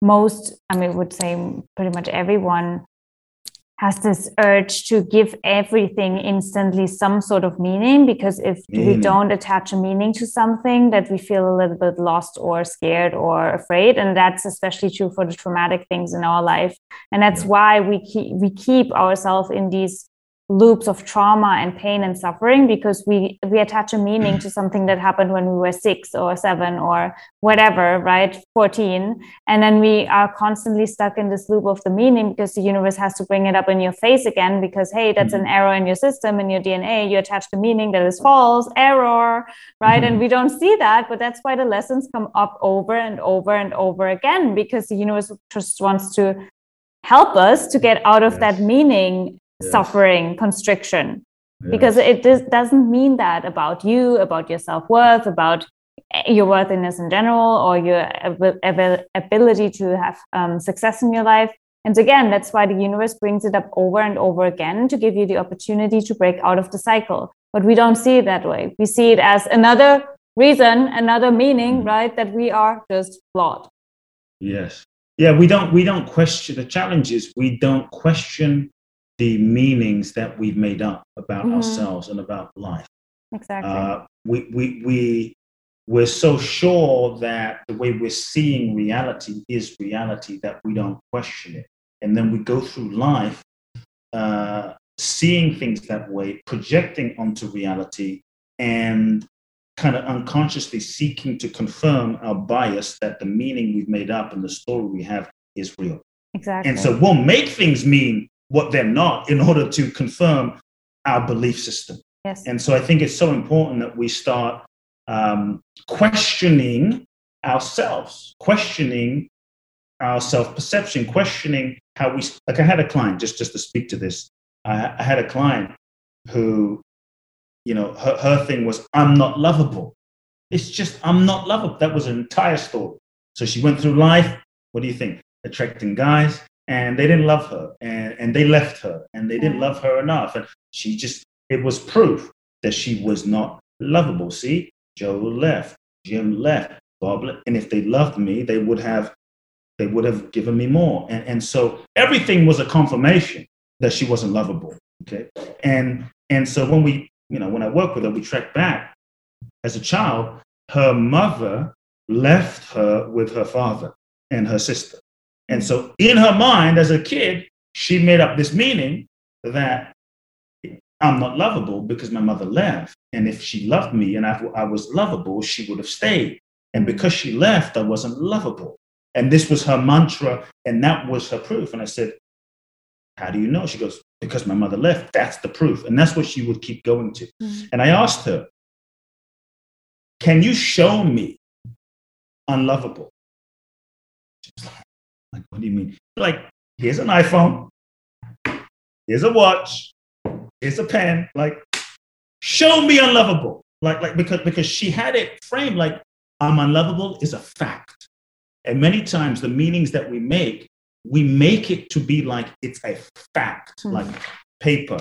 most, I mean, I would say pretty much everyone has this urge to give everything instantly some sort of meaning, because if mm. we don't attach a meaning to something, that we feel a little bit lost or scared or afraid. And that's especially true for the traumatic things in our life. And that's why we keep, we keep ourselves in these loops of trauma and pain and suffering, because we we attach a meaning to something that happened when we were six or seven or whatever, right, fourteen, and then we are constantly stuck in this loop of the meaning, because the universe has to bring it up in your face again, because hey, that's mm-hmm. an error in your system, in your D N A. You attach the meaning that is false, error, right? Mm-hmm. And we don't see that, but that's why the lessons come up over and over and over again, because the universe just wants to help us to get out of yes. that meaning Yes. suffering, constriction, yes. because it just doesn't mean that about you, about your self-worth, about your worthiness in general, or your ab- ability to have um, success in your life. And again, that's why the universe brings it up over and over again, to give you the opportunity to break out of the cycle. But we don't see it that way. We see it as another reason, another meaning, mm-hmm. right? That we are just flawed. Yes. Yeah, we don't, we don't question. The challenge is we don't question the meanings that we've made up about mm-hmm. ourselves and about life. Exactly. Uh, we, we, we, we're so sure that the way we're seeing reality is reality that we don't question it. And then we go through life uh, seeing things that way, projecting onto reality, and kind of unconsciously seeking to confirm our bias that the meaning we've made up and the story we have is real. Exactly. And so we'll make things mean what they're not in order to confirm our belief system. Yes. And so I think it's so important that we start um, questioning ourselves, questioning our self-perception, questioning how we, like I had a client, just, just to speak to this, I, I had a client who, you know, her, her thing was, I'm not lovable. It's just, I'm not lovable. That was her entire story. So she went through life, what do you think? Attracting guys, and they didn't love her, and, and they left her, and they didn't love her enough. And she just, it was proof that she was not lovable. See, Joe left, Jim left, Bob, and if they loved me, they would have, they would have given me more. And, and so everything was a confirmation that she wasn't lovable. Okay. And, and so when we, you know, when I work with her, we track back. As a child, her mother left her with her father and her sister. And so in her mind, as a kid, she made up this meaning that I'm not lovable because my mother left. And if she loved me and I, I was lovable, she would have stayed. And because she left, I wasn't lovable. And this was her mantra, and that was her proof. And I said, how do you know? She goes, because my mother left. That's the proof. And that's what she would keep going to. Mm-hmm. And I asked her, can you show me unlovable? Like, what do you mean? Like, here's an iPhone, here's a watch, here's a pen. Like, show me unlovable. Like, like because because she had it framed like I'm unlovable is a fact. And many times the meanings that we make, we make it to be like it's a fact, mm-hmm. like paper,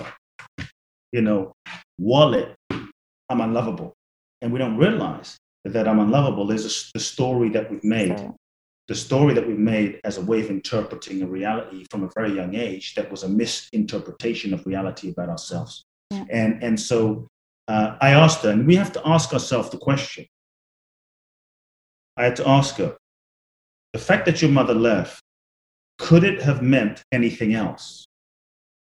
you know, wallet, I'm unlovable. And we don't realize that I'm unlovable is a, the story that we've made. Okay. The story that we made as a way of interpreting a reality from a very young age that was a misinterpretation of reality about ourselves. Yeah. And, and so uh, I asked her, and we have to ask ourselves the question. I had to ask her, the fact that your mother left, could it have meant anything else?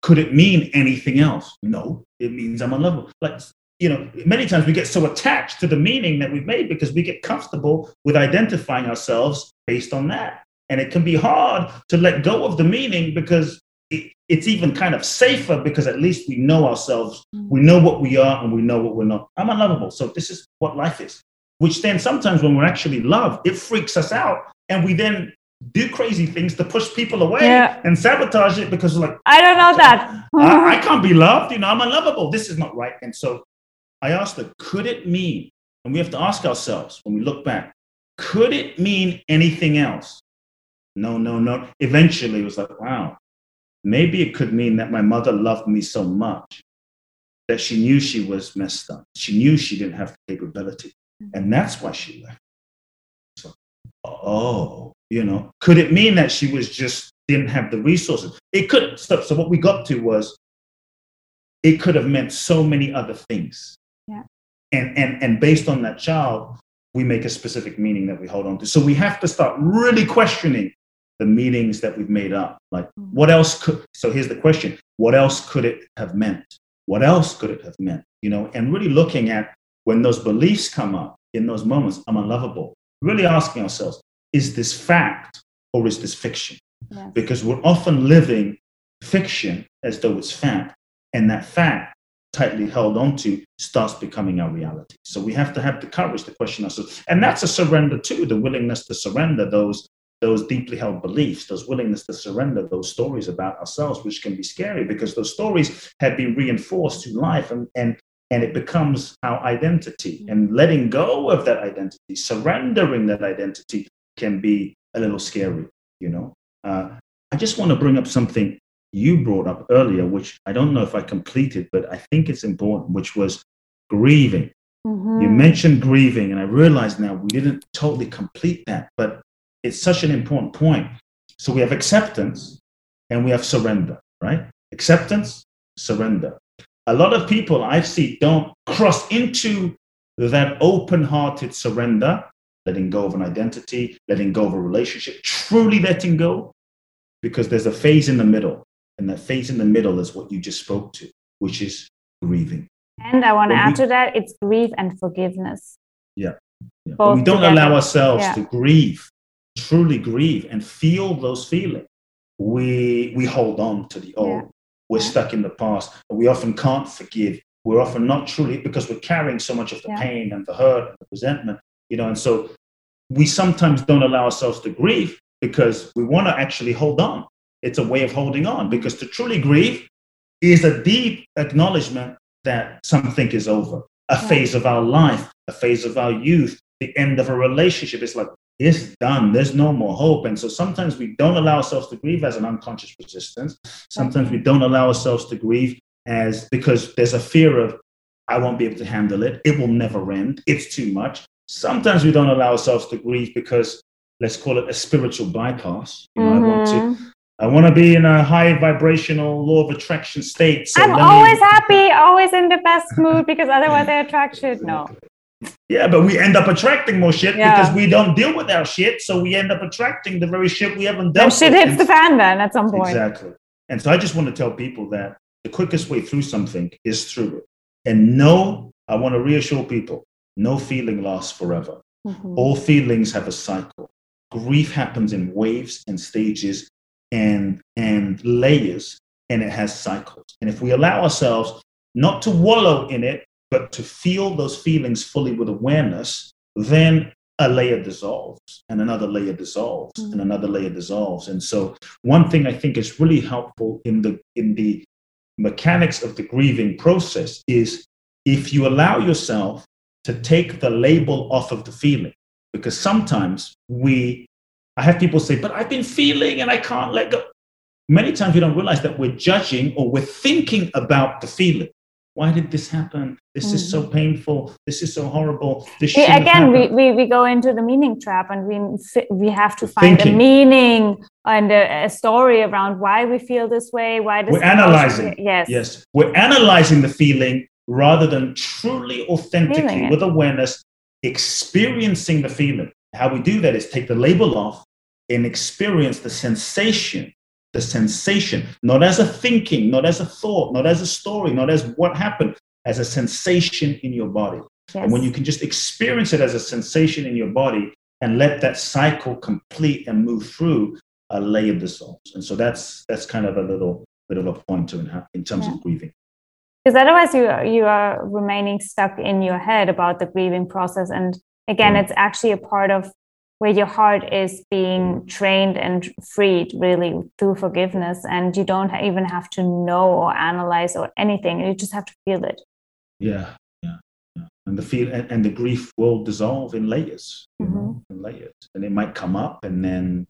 Could it mean anything else? No, it means I'm unlovable. Like, you know, many times we get so attached to the meaning that we've made because we get comfortable with identifying ourselves based on that. And it can be hard to let go of the meaning because it, it's even kind of safer because at least we know ourselves. We know what we are and we know what we're not. I'm unlovable. So this is what life is, which then sometimes when we're actually loved, it freaks us out. And we then do crazy things to push people away yeah. and sabotage it because like, I don't know that. I, I can't be loved. You know, I'm unlovable. This is not right. And so I asked her, could it mean, and we have to ask ourselves when we look back, could it mean anything else? No, no, no. Eventually it was like, wow, maybe it could mean that my mother loved me so much that she knew she was messed up. She knew she didn't have the capability. And that's why she left. So, oh, you know, could it mean that she was just didn't have the resources? It could. So, so what we got to was it could have meant so many other things. Yeah. And, and, and based on that child, we make a specific meaning that we hold on to. So we have to start really questioning the meanings that we've made up. Like, what else could, so here's the question, what else could it have meant? What else could it have meant? You know, and really looking at when those beliefs come up in those moments, I'm unlovable, really asking ourselves, is this fact or is this fiction? Yes. Because we're often living fiction as though it's fact, and that fact tightly held onto starts becoming our reality. So we have to have the courage to question ourselves. And that's a surrender too, the willingness to surrender those, those deeply held beliefs, those willingness to surrender those stories about ourselves, which can be scary because those stories have been reinforced through life, and, and, and it becomes our identity. And letting go of that identity, surrendering that identity, can be a little scary, you know. Uh, I just want to bring up something you brought up earlier, which I don't know if I completed, but I think it's important, which was grieving. Mm-hmm. You mentioned grieving, and I realize now we didn't totally complete that, but it's such an important point. So we have acceptance and we have surrender, right? Acceptance, surrender. A lot of people I see don't cross into that open-hearted surrender, letting go of an identity, letting go of a relationship, truly letting go, because there's a phase in the middle. And that phase in the middle is what you just spoke to, which is grieving. And I want to add to that, it's grief and forgiveness. Yeah. yeah. But we don't together. allow ourselves yeah. to grieve, truly grieve and feel those feelings. We, we hold on to the old. Yeah. We're yeah. stuck in the past. We often can't forgive. We're often not truly, because we're carrying so much of the yeah. pain and the hurt and the resentment. You know, and so we sometimes don't allow ourselves to grieve because we want to actually hold on. It's a way of holding on, because to truly grieve is a deep acknowledgement that something is over, a yeah. phase of our life, a phase of our youth, the end of a relationship. It's like, it's done. There's no more hope. And so sometimes we don't allow ourselves to grieve as an unconscious resistance. Sometimes we don't allow ourselves to grieve as because there's a fear of, I won't be able to handle it. It will never end. It's too much. Sometimes we don't allow ourselves to grieve because, let's call it a spiritual bypass. You know, mm-hmm. I want to I want to be in a high vibrational law of attraction state. So I'm always me... happy, always in the best mood, because otherwise I attract shit. No. Yeah, but we end up attracting more shit yeah. because we don't deal with our shit. So we end up attracting the very shit we haven't dealt with. That shit hits the fan then at some point. Exactly. And so I just want to tell people that the quickest way through something is through it. And no, I want to reassure people, no feeling lasts forever. Mm-hmm. All feelings have a cycle. Grief happens in waves and stages and and layers, and it has cycles. And if we allow ourselves not to wallow in it, but to feel those feelings fully with awareness, then a layer dissolves and another layer dissolves mm-hmm. and another layer dissolves. And so one thing I think is really helpful in the in the mechanics of the grieving process is if you allow yourself to take the label off of the feeling. Because sometimes we, I have people say, but I've been feeling and I can't let go. Many times we don't realize that we're judging or we're thinking about the feeling. Why did this happen? This mm. is so painful. This is so horrible. This yeah, again, we, we, we go into the meaning trap, and we, we have to find thinking. a meaning and a, a story around why we feel this way. Why this We're analyzing. Yes. yes. We're analyzing the feeling rather than truly authentically with awareness, experiencing the feeling. How we do that is take the label off and experience the sensation, the sensation, not as a thinking, not as a thought, not as a story, not as what happened, as a sensation in your body. Yes. And when you can just experience it as a sensation in your body and let that cycle complete and move through, a layer dissolves. And so that's that's kind of a little bit of a pointer in, how, in terms yeah. of grieving. Because otherwise you are, you are remaining stuck in your head about the grieving process. And again, it's actually a part of where your heart is being trained and freed, really, through forgiveness. And you don't even have to know or analyze or anything. You just have to feel it. Yeah. yeah, yeah. And the feel and, and the grief will dissolve in layers, you mm-hmm. know, in layers. And it might come up, and then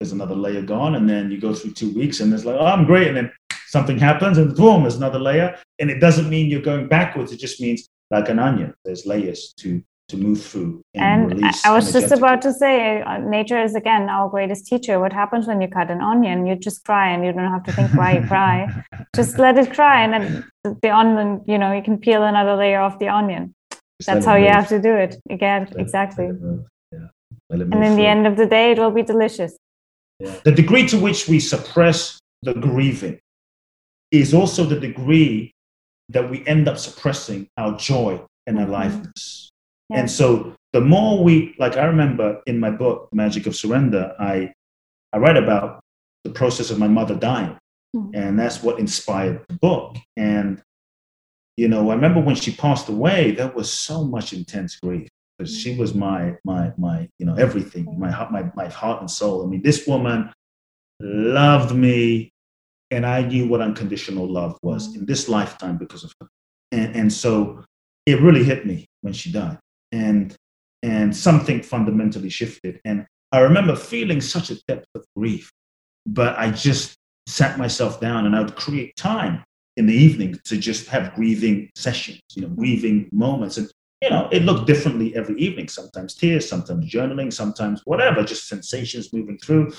there's another layer gone. And then you go through two weeks and it's like, oh, I'm great. And then something happens and boom, there's another layer. And it doesn't mean you're going backwards. It just means like an onion. There's layers to, to move through. And, and I was just about to say, nature is, again, our greatest teacher. What happens when you cut an onion? You just cry, and you don't have to think why you cry. Just let it cry. And then the onion, you know, you can peel another layer off the onion. Just That's how you have to do it. Again, let, exactly. Let it, yeah. let it and in through. The end of the day, it will be delicious. Yeah. The degree to which we suppress the grieving is also the degree that we end up suppressing our joy and our aliveness. Yeah. And so the more we, like I remember in my book, The Magic of Surrender, I, I write about the process of my mother dying. Mm-hmm. And that's what inspired the book. And, you know, I remember when she passed away, there was so much intense grief. Because she was my, my, my, you know, everything, my heart, my, my heart and soul. I mean, this woman loved me, and I knew what unconditional love was in this lifetime because of her. And, and so it really hit me when she died. And, and something fundamentally shifted. And I remember feeling such a depth of grief, but I just sat myself down and I would create time in the evening to just have grieving sessions, you know, grieving moments. And, you know, it looked differently every evening, sometimes tears, sometimes journaling, sometimes whatever, just sensations moving through.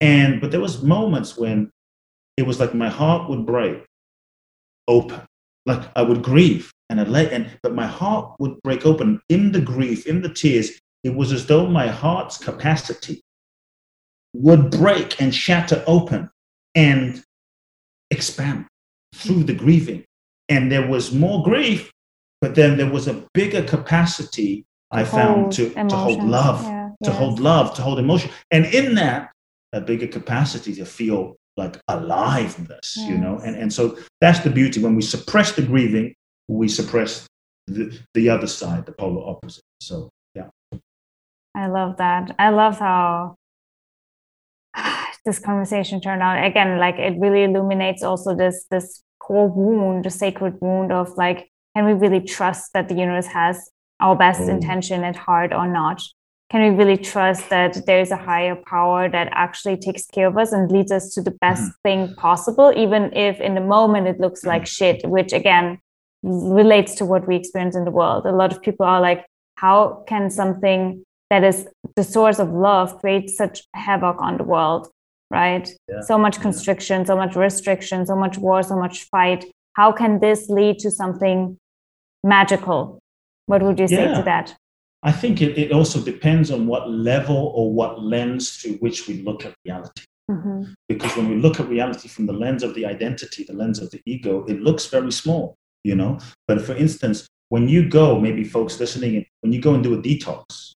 And, but there was moments when it was like my heart would break open, like I would grieve and I'd let, and, but my heart would break open in the grief, in the tears. It was as though my heart's capacity would break and shatter open and expand through the grieving. And there was more grief, but then there was a bigger capacity I found to, to hold love, yeah, to yes. hold love, to hold emotion. And in that, a bigger capacity to feel like aliveness, yes. you know. And, and so that's the beauty. When we suppress the grieving, we suppress the, the other side, the polar opposite. So, yeah. I love that. I love how this conversation turned out. Again, like it really illuminates also this, this core wound, the sacred wound of like, can we really trust that the universe has our best oh. intention at heart or not? Can we really trust that there is a higher power that actually takes care of us and leads us to the best mm. thing possible, even if in the moment it looks like shit, which again relates to what we experience in the world. A lot of people are like, how can something that is the source of love create such havoc on the world, right? Yeah. So much constriction, so much restriction, so much war, so much fight. How can this lead to something magical? What would you say yeah. to that? I think it, it also depends on what level or what lens through which we look at reality. Mm-hmm. Because when we look at reality from the lens of the identity, the lens of the ego, it looks very small, you know. But for instance, when you go, maybe folks listening, when you go and do a detox,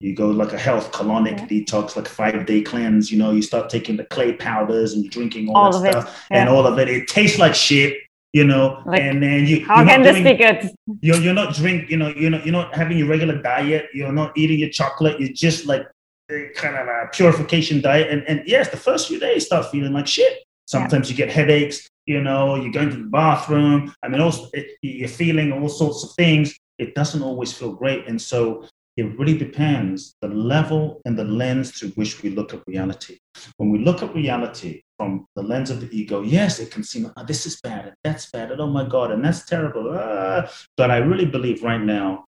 you go like a health colonic yeah. detox, like a five-day cleanse, you know, you start taking the clay powders and you're drinking all, all that stuff yeah. and all of it. It tastes like shit. You know, like, and then you. How can this be good? You're you're not drink. You know, you're not you're not having your regular diet. You're not eating your chocolate. You're just like kind of a purification diet. And and yes, the first few days start feeling like shit. Sometimes yeah. you get headaches. You know, you're going to the bathroom. I mean, also it, you're feeling all sorts of things. It doesn't always feel great, and so it really depends the level and the lens through which we look at reality. When we look at reality from the lens of the ego, yes, it can seem, oh, this is bad, and that's bad, and oh my God, and that's terrible. Ah. But I really believe right now,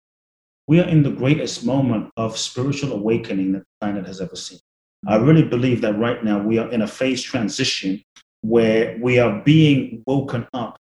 we are in the greatest moment of spiritual awakening that the planet has ever seen. I really believe that right now we are in a phase transition where we are being woken up.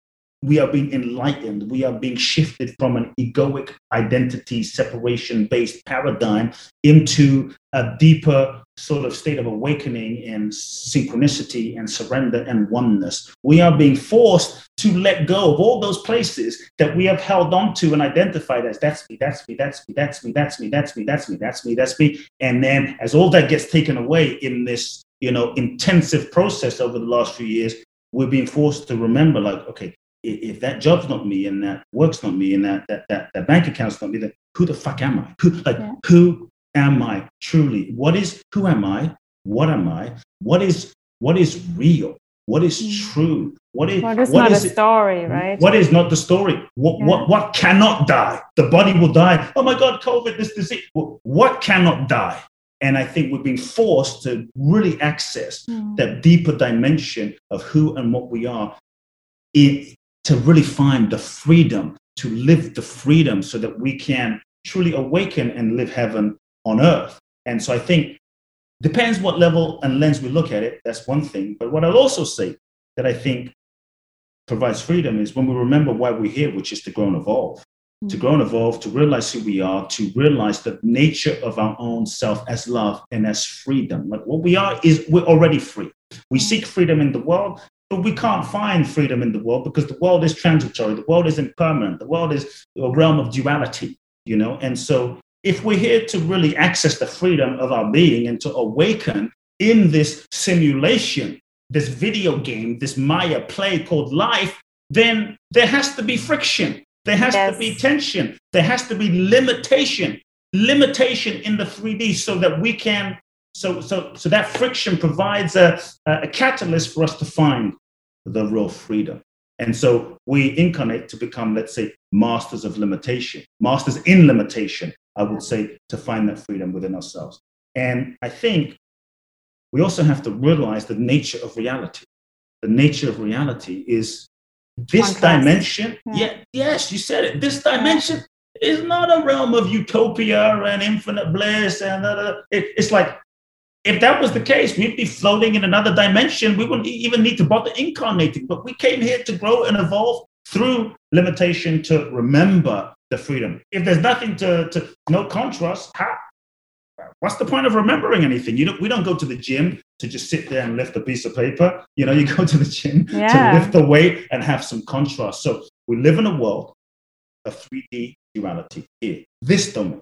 We are being enlightened. We are being shifted from an egoic identity separation-based paradigm into a deeper sort of state of awakening and synchronicity and surrender and oneness. We are being forced to let go of all those places that we have held on to and identified as that's me, that's me, that's me, that's me, that's me, that's me, that's me, that's me, that's me. And then as all that gets taken away in this, you know, intensive process over the last few years, we're being forced to remember like, okay, if that job's not me and that work's not me and that that that, that bank account's not me, then who the fuck am I? Who like yeah. who am I truly? What is who am I? What am I? What is what is real? What is mm. true? What is what is what not is a it, story, right? What is not the story? What yeah. what what cannot die? The body will die. Oh my God, COVID, this disease. What cannot die? And I think we've been forced to really access mm. that deeper dimension of who and what we are in. To really find the freedom, to live the freedom so that we can truly awaken and live heaven on earth. And so I think depends what level and lens we look at it. That's one thing. But what I'll also say that I think provides freedom is when we remember why we're here, which is to grow and evolve. mm-hmm. to grow and evolve, to realize who we are, to realize the nature of our own self as love and as freedom. Like what we are is we're already free. We seek freedom in the world, but we can't find freedom in the world because the world is transitory. The world isn't permanent. The world is a realm of duality, you know? And so if we're here to really access the freedom of our being and to awaken in this simulation, this video game, this Maya play called life, then there has to be friction. There has yes. to be tension. There has to be limitation, limitation in the three D so that we can, so so so that friction provides a, a catalyst for us to find the real freedom. And so we incarnate to become, let's say, masters of limitation, masters in limitation, I would say, to find that freedom within ourselves. And I think we also have to realize the nature of reality. The nature of reality is this dimension. Yeah. Yeah, yes, you said it. This dimension is not a realm of utopia and infinite bliss. And uh, it, it's like, if that was the case, we'd be floating in another dimension. We wouldn't even need to bother incarnating. But we came here to grow and evolve through limitation to remember the freedom. If there's nothing to, to no contrast, how? What's the point of remembering anything? You know, we don't go to the gym to just sit there and lift a piece of paper. You know, you go to the gym yeah. to lift the weight and have some contrast. So we live in a world of three D duality here, this domain.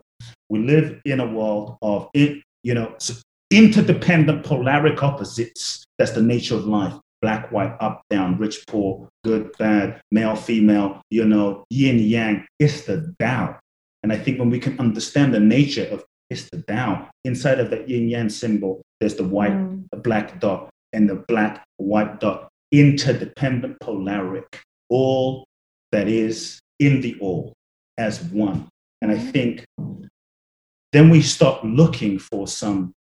We live in a world of, you know, interdependent polaric opposites. That's the nature of life. Black, white, up, down, rich, poor, good, bad, male, female, you know, yin, yang. It's the Tao. And I think when we can understand the nature of it's the Tao. Inside of the yin yang symbol, there's the white, mm. the black dot, and the black, white dot, interdependent, polaric, all that is in the all as one. And I think then we start looking for some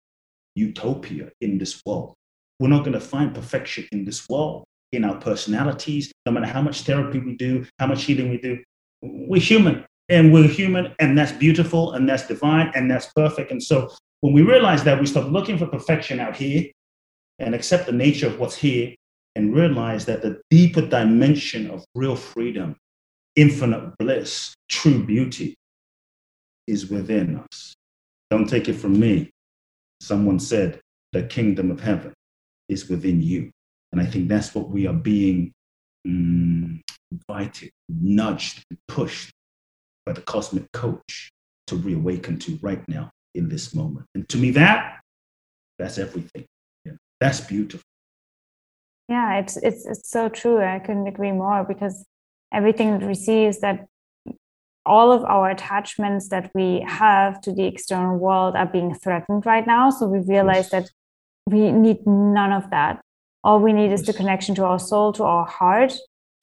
utopia in this world. We're not going to find perfection in this world, in our personalities, no matter how much therapy we do, how much healing we do. We're human. And we're human, and that's beautiful, and that's divine, and that's perfect. And so when we realize that, we stop looking for perfection out here and accept the nature of what's here and realize that the deeper dimension of real freedom, infinite bliss, true beauty is within us. Don't take it from me. Someone said the kingdom of heaven is within you. And I think that's what we are being um, invited, nudged, pushed by the cosmic coach to reawaken to right now in this moment. And to me, that that's everything. Yeah. That's beautiful. Yeah, it's, it's it's so true. I couldn't agree more, because everything that we see is that all of our attachments that we have to the external world are being threatened right now. So we realize yes. that we need none of that. All we need yes. is the connection to our soul, to our heart,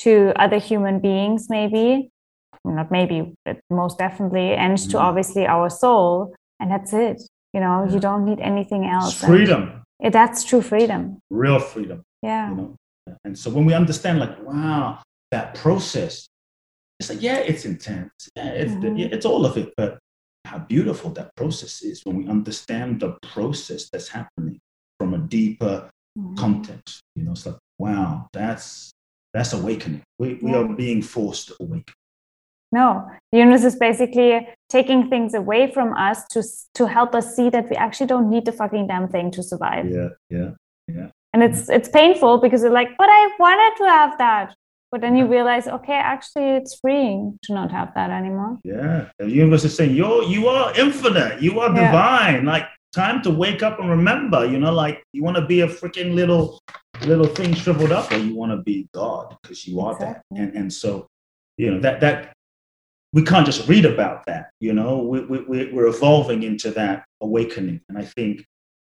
to other human beings, maybe. Not maybe, but most definitely, and mm-hmm. to obviously our soul, and that's it. You know, yeah. you don't need anything else. It's freedom. And that's true freedom. Real freedom. Yeah. You know? And so when we understand, like, wow, that process, it's like, yeah, it's intense. Yeah, it's mm-hmm. the, yeah, it's all of it. But how beautiful that process is when we understand the process that's happening from a deeper mm-hmm. context. You know, it's like, wow, that's that's awakening. We we yeah. are being forced to awaken. No, the universe is basically taking things away from us to to help us see that we actually don't need the fucking damn thing to survive. Yeah, yeah, yeah. And it's it's painful because you're like, but I wanted to have that. But then you realize, okay, actually, it's freeing to not have that anymore. Yeah, the universe is saying, yo, you are infinite, you are yeah. divine. Like, time to wake up and remember. You know, like, you want to be a freaking little little thing shriveled up, or you want to be God, because you are exactly. that. And and so, you know, that that. We can't just read about that, you know, we, we, we're evolving into that awakening. And I think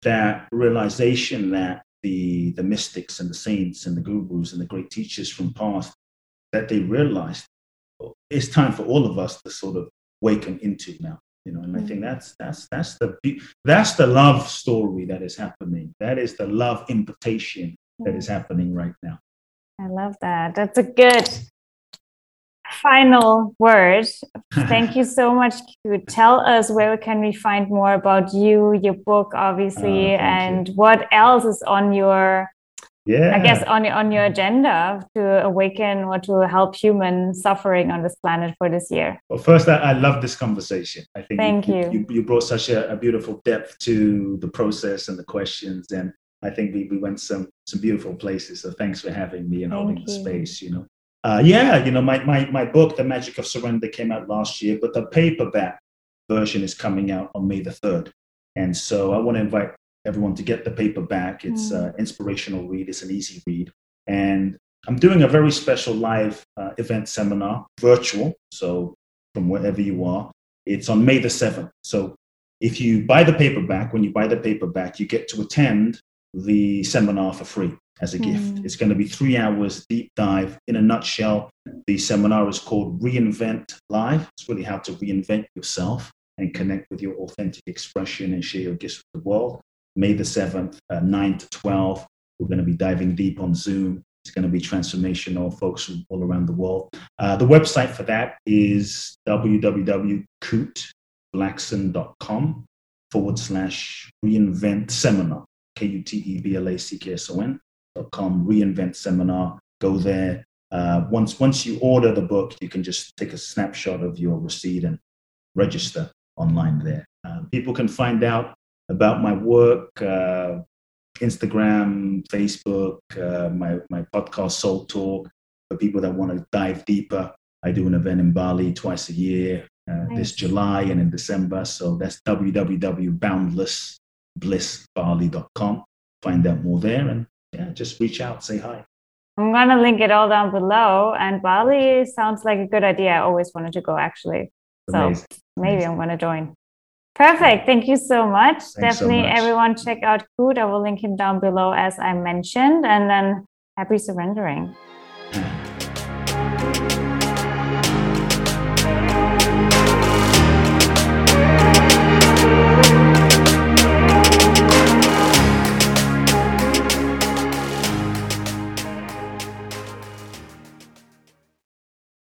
that realization that the, the mystics and the saints and the gurus and the great teachers from past, that they realized it's time for all of us to sort of awaken into now, you know, and I think that's, that's, that's, the, that's the love story that is happening. That is the love invitation that is happening right now. I love that. That's a good... final word. Thank you so much, Kute. Tell us, where can we find more about you, your book, obviously, uh, and you. What else is on your yeah, I guess, on, on your agenda to awaken or to help human suffering on this planet for this year? Well, first, I, I love this conversation. I think Thank you, you. you. You brought such a, a beautiful depth to the process and the questions. And I think we, we went some, some beautiful places. So thanks for having me and Thank holding you. the space, you know. Uh, yeah, you know, my, my, my book, The Magic of Surrender, came out last year, but the paperback version is coming out on May the third. And so I want to invite everyone to get the paperback. It's an mm. uh, inspirational read. It's an easy read. And I'm doing a very special live uh, event seminar, virtual, so from wherever you are. It's on May the seventh. So if you buy the paperback, when you buy the paperback, you get to attend the seminar for free as a mm. gift. It's going to be three hours deep dive. In a nutshell, the seminar is called Reinvent Life. It's really how to reinvent yourself and connect with your authentic expression and share your gifts with the world. May the seventh, uh, nine to twelve. We're going to be diving deep on Zoom. It's going to be transformational, folks from all around the world. Uh, the website for that is www.kuteblackson.com forward slash reinvent seminar, K U T E B L A C K S O N dot com, reinvent seminar. Go there. Uh, once, once you order the book, you can just take a snapshot of your receipt and register online there. Uh, people can find out about my work, uh, Instagram, Facebook, uh, my, my podcast, Soul Talk. For people that want to dive deeper, I do an event in Bali twice a year, uh, nice. this July and in December. So that's www dot boundless bliss bali dot com. Find out more there, and yeah, just reach out, say hi. I'm going to link it all down below. And Bali sounds like a good idea. I always wanted to go, actually. So Amazing. maybe Amazing. I'm going to join. Perfect. Thank you so much. Thanks Definitely, so much. Everyone, check out Kute. I will link him down below, as I mentioned. And then happy surrendering.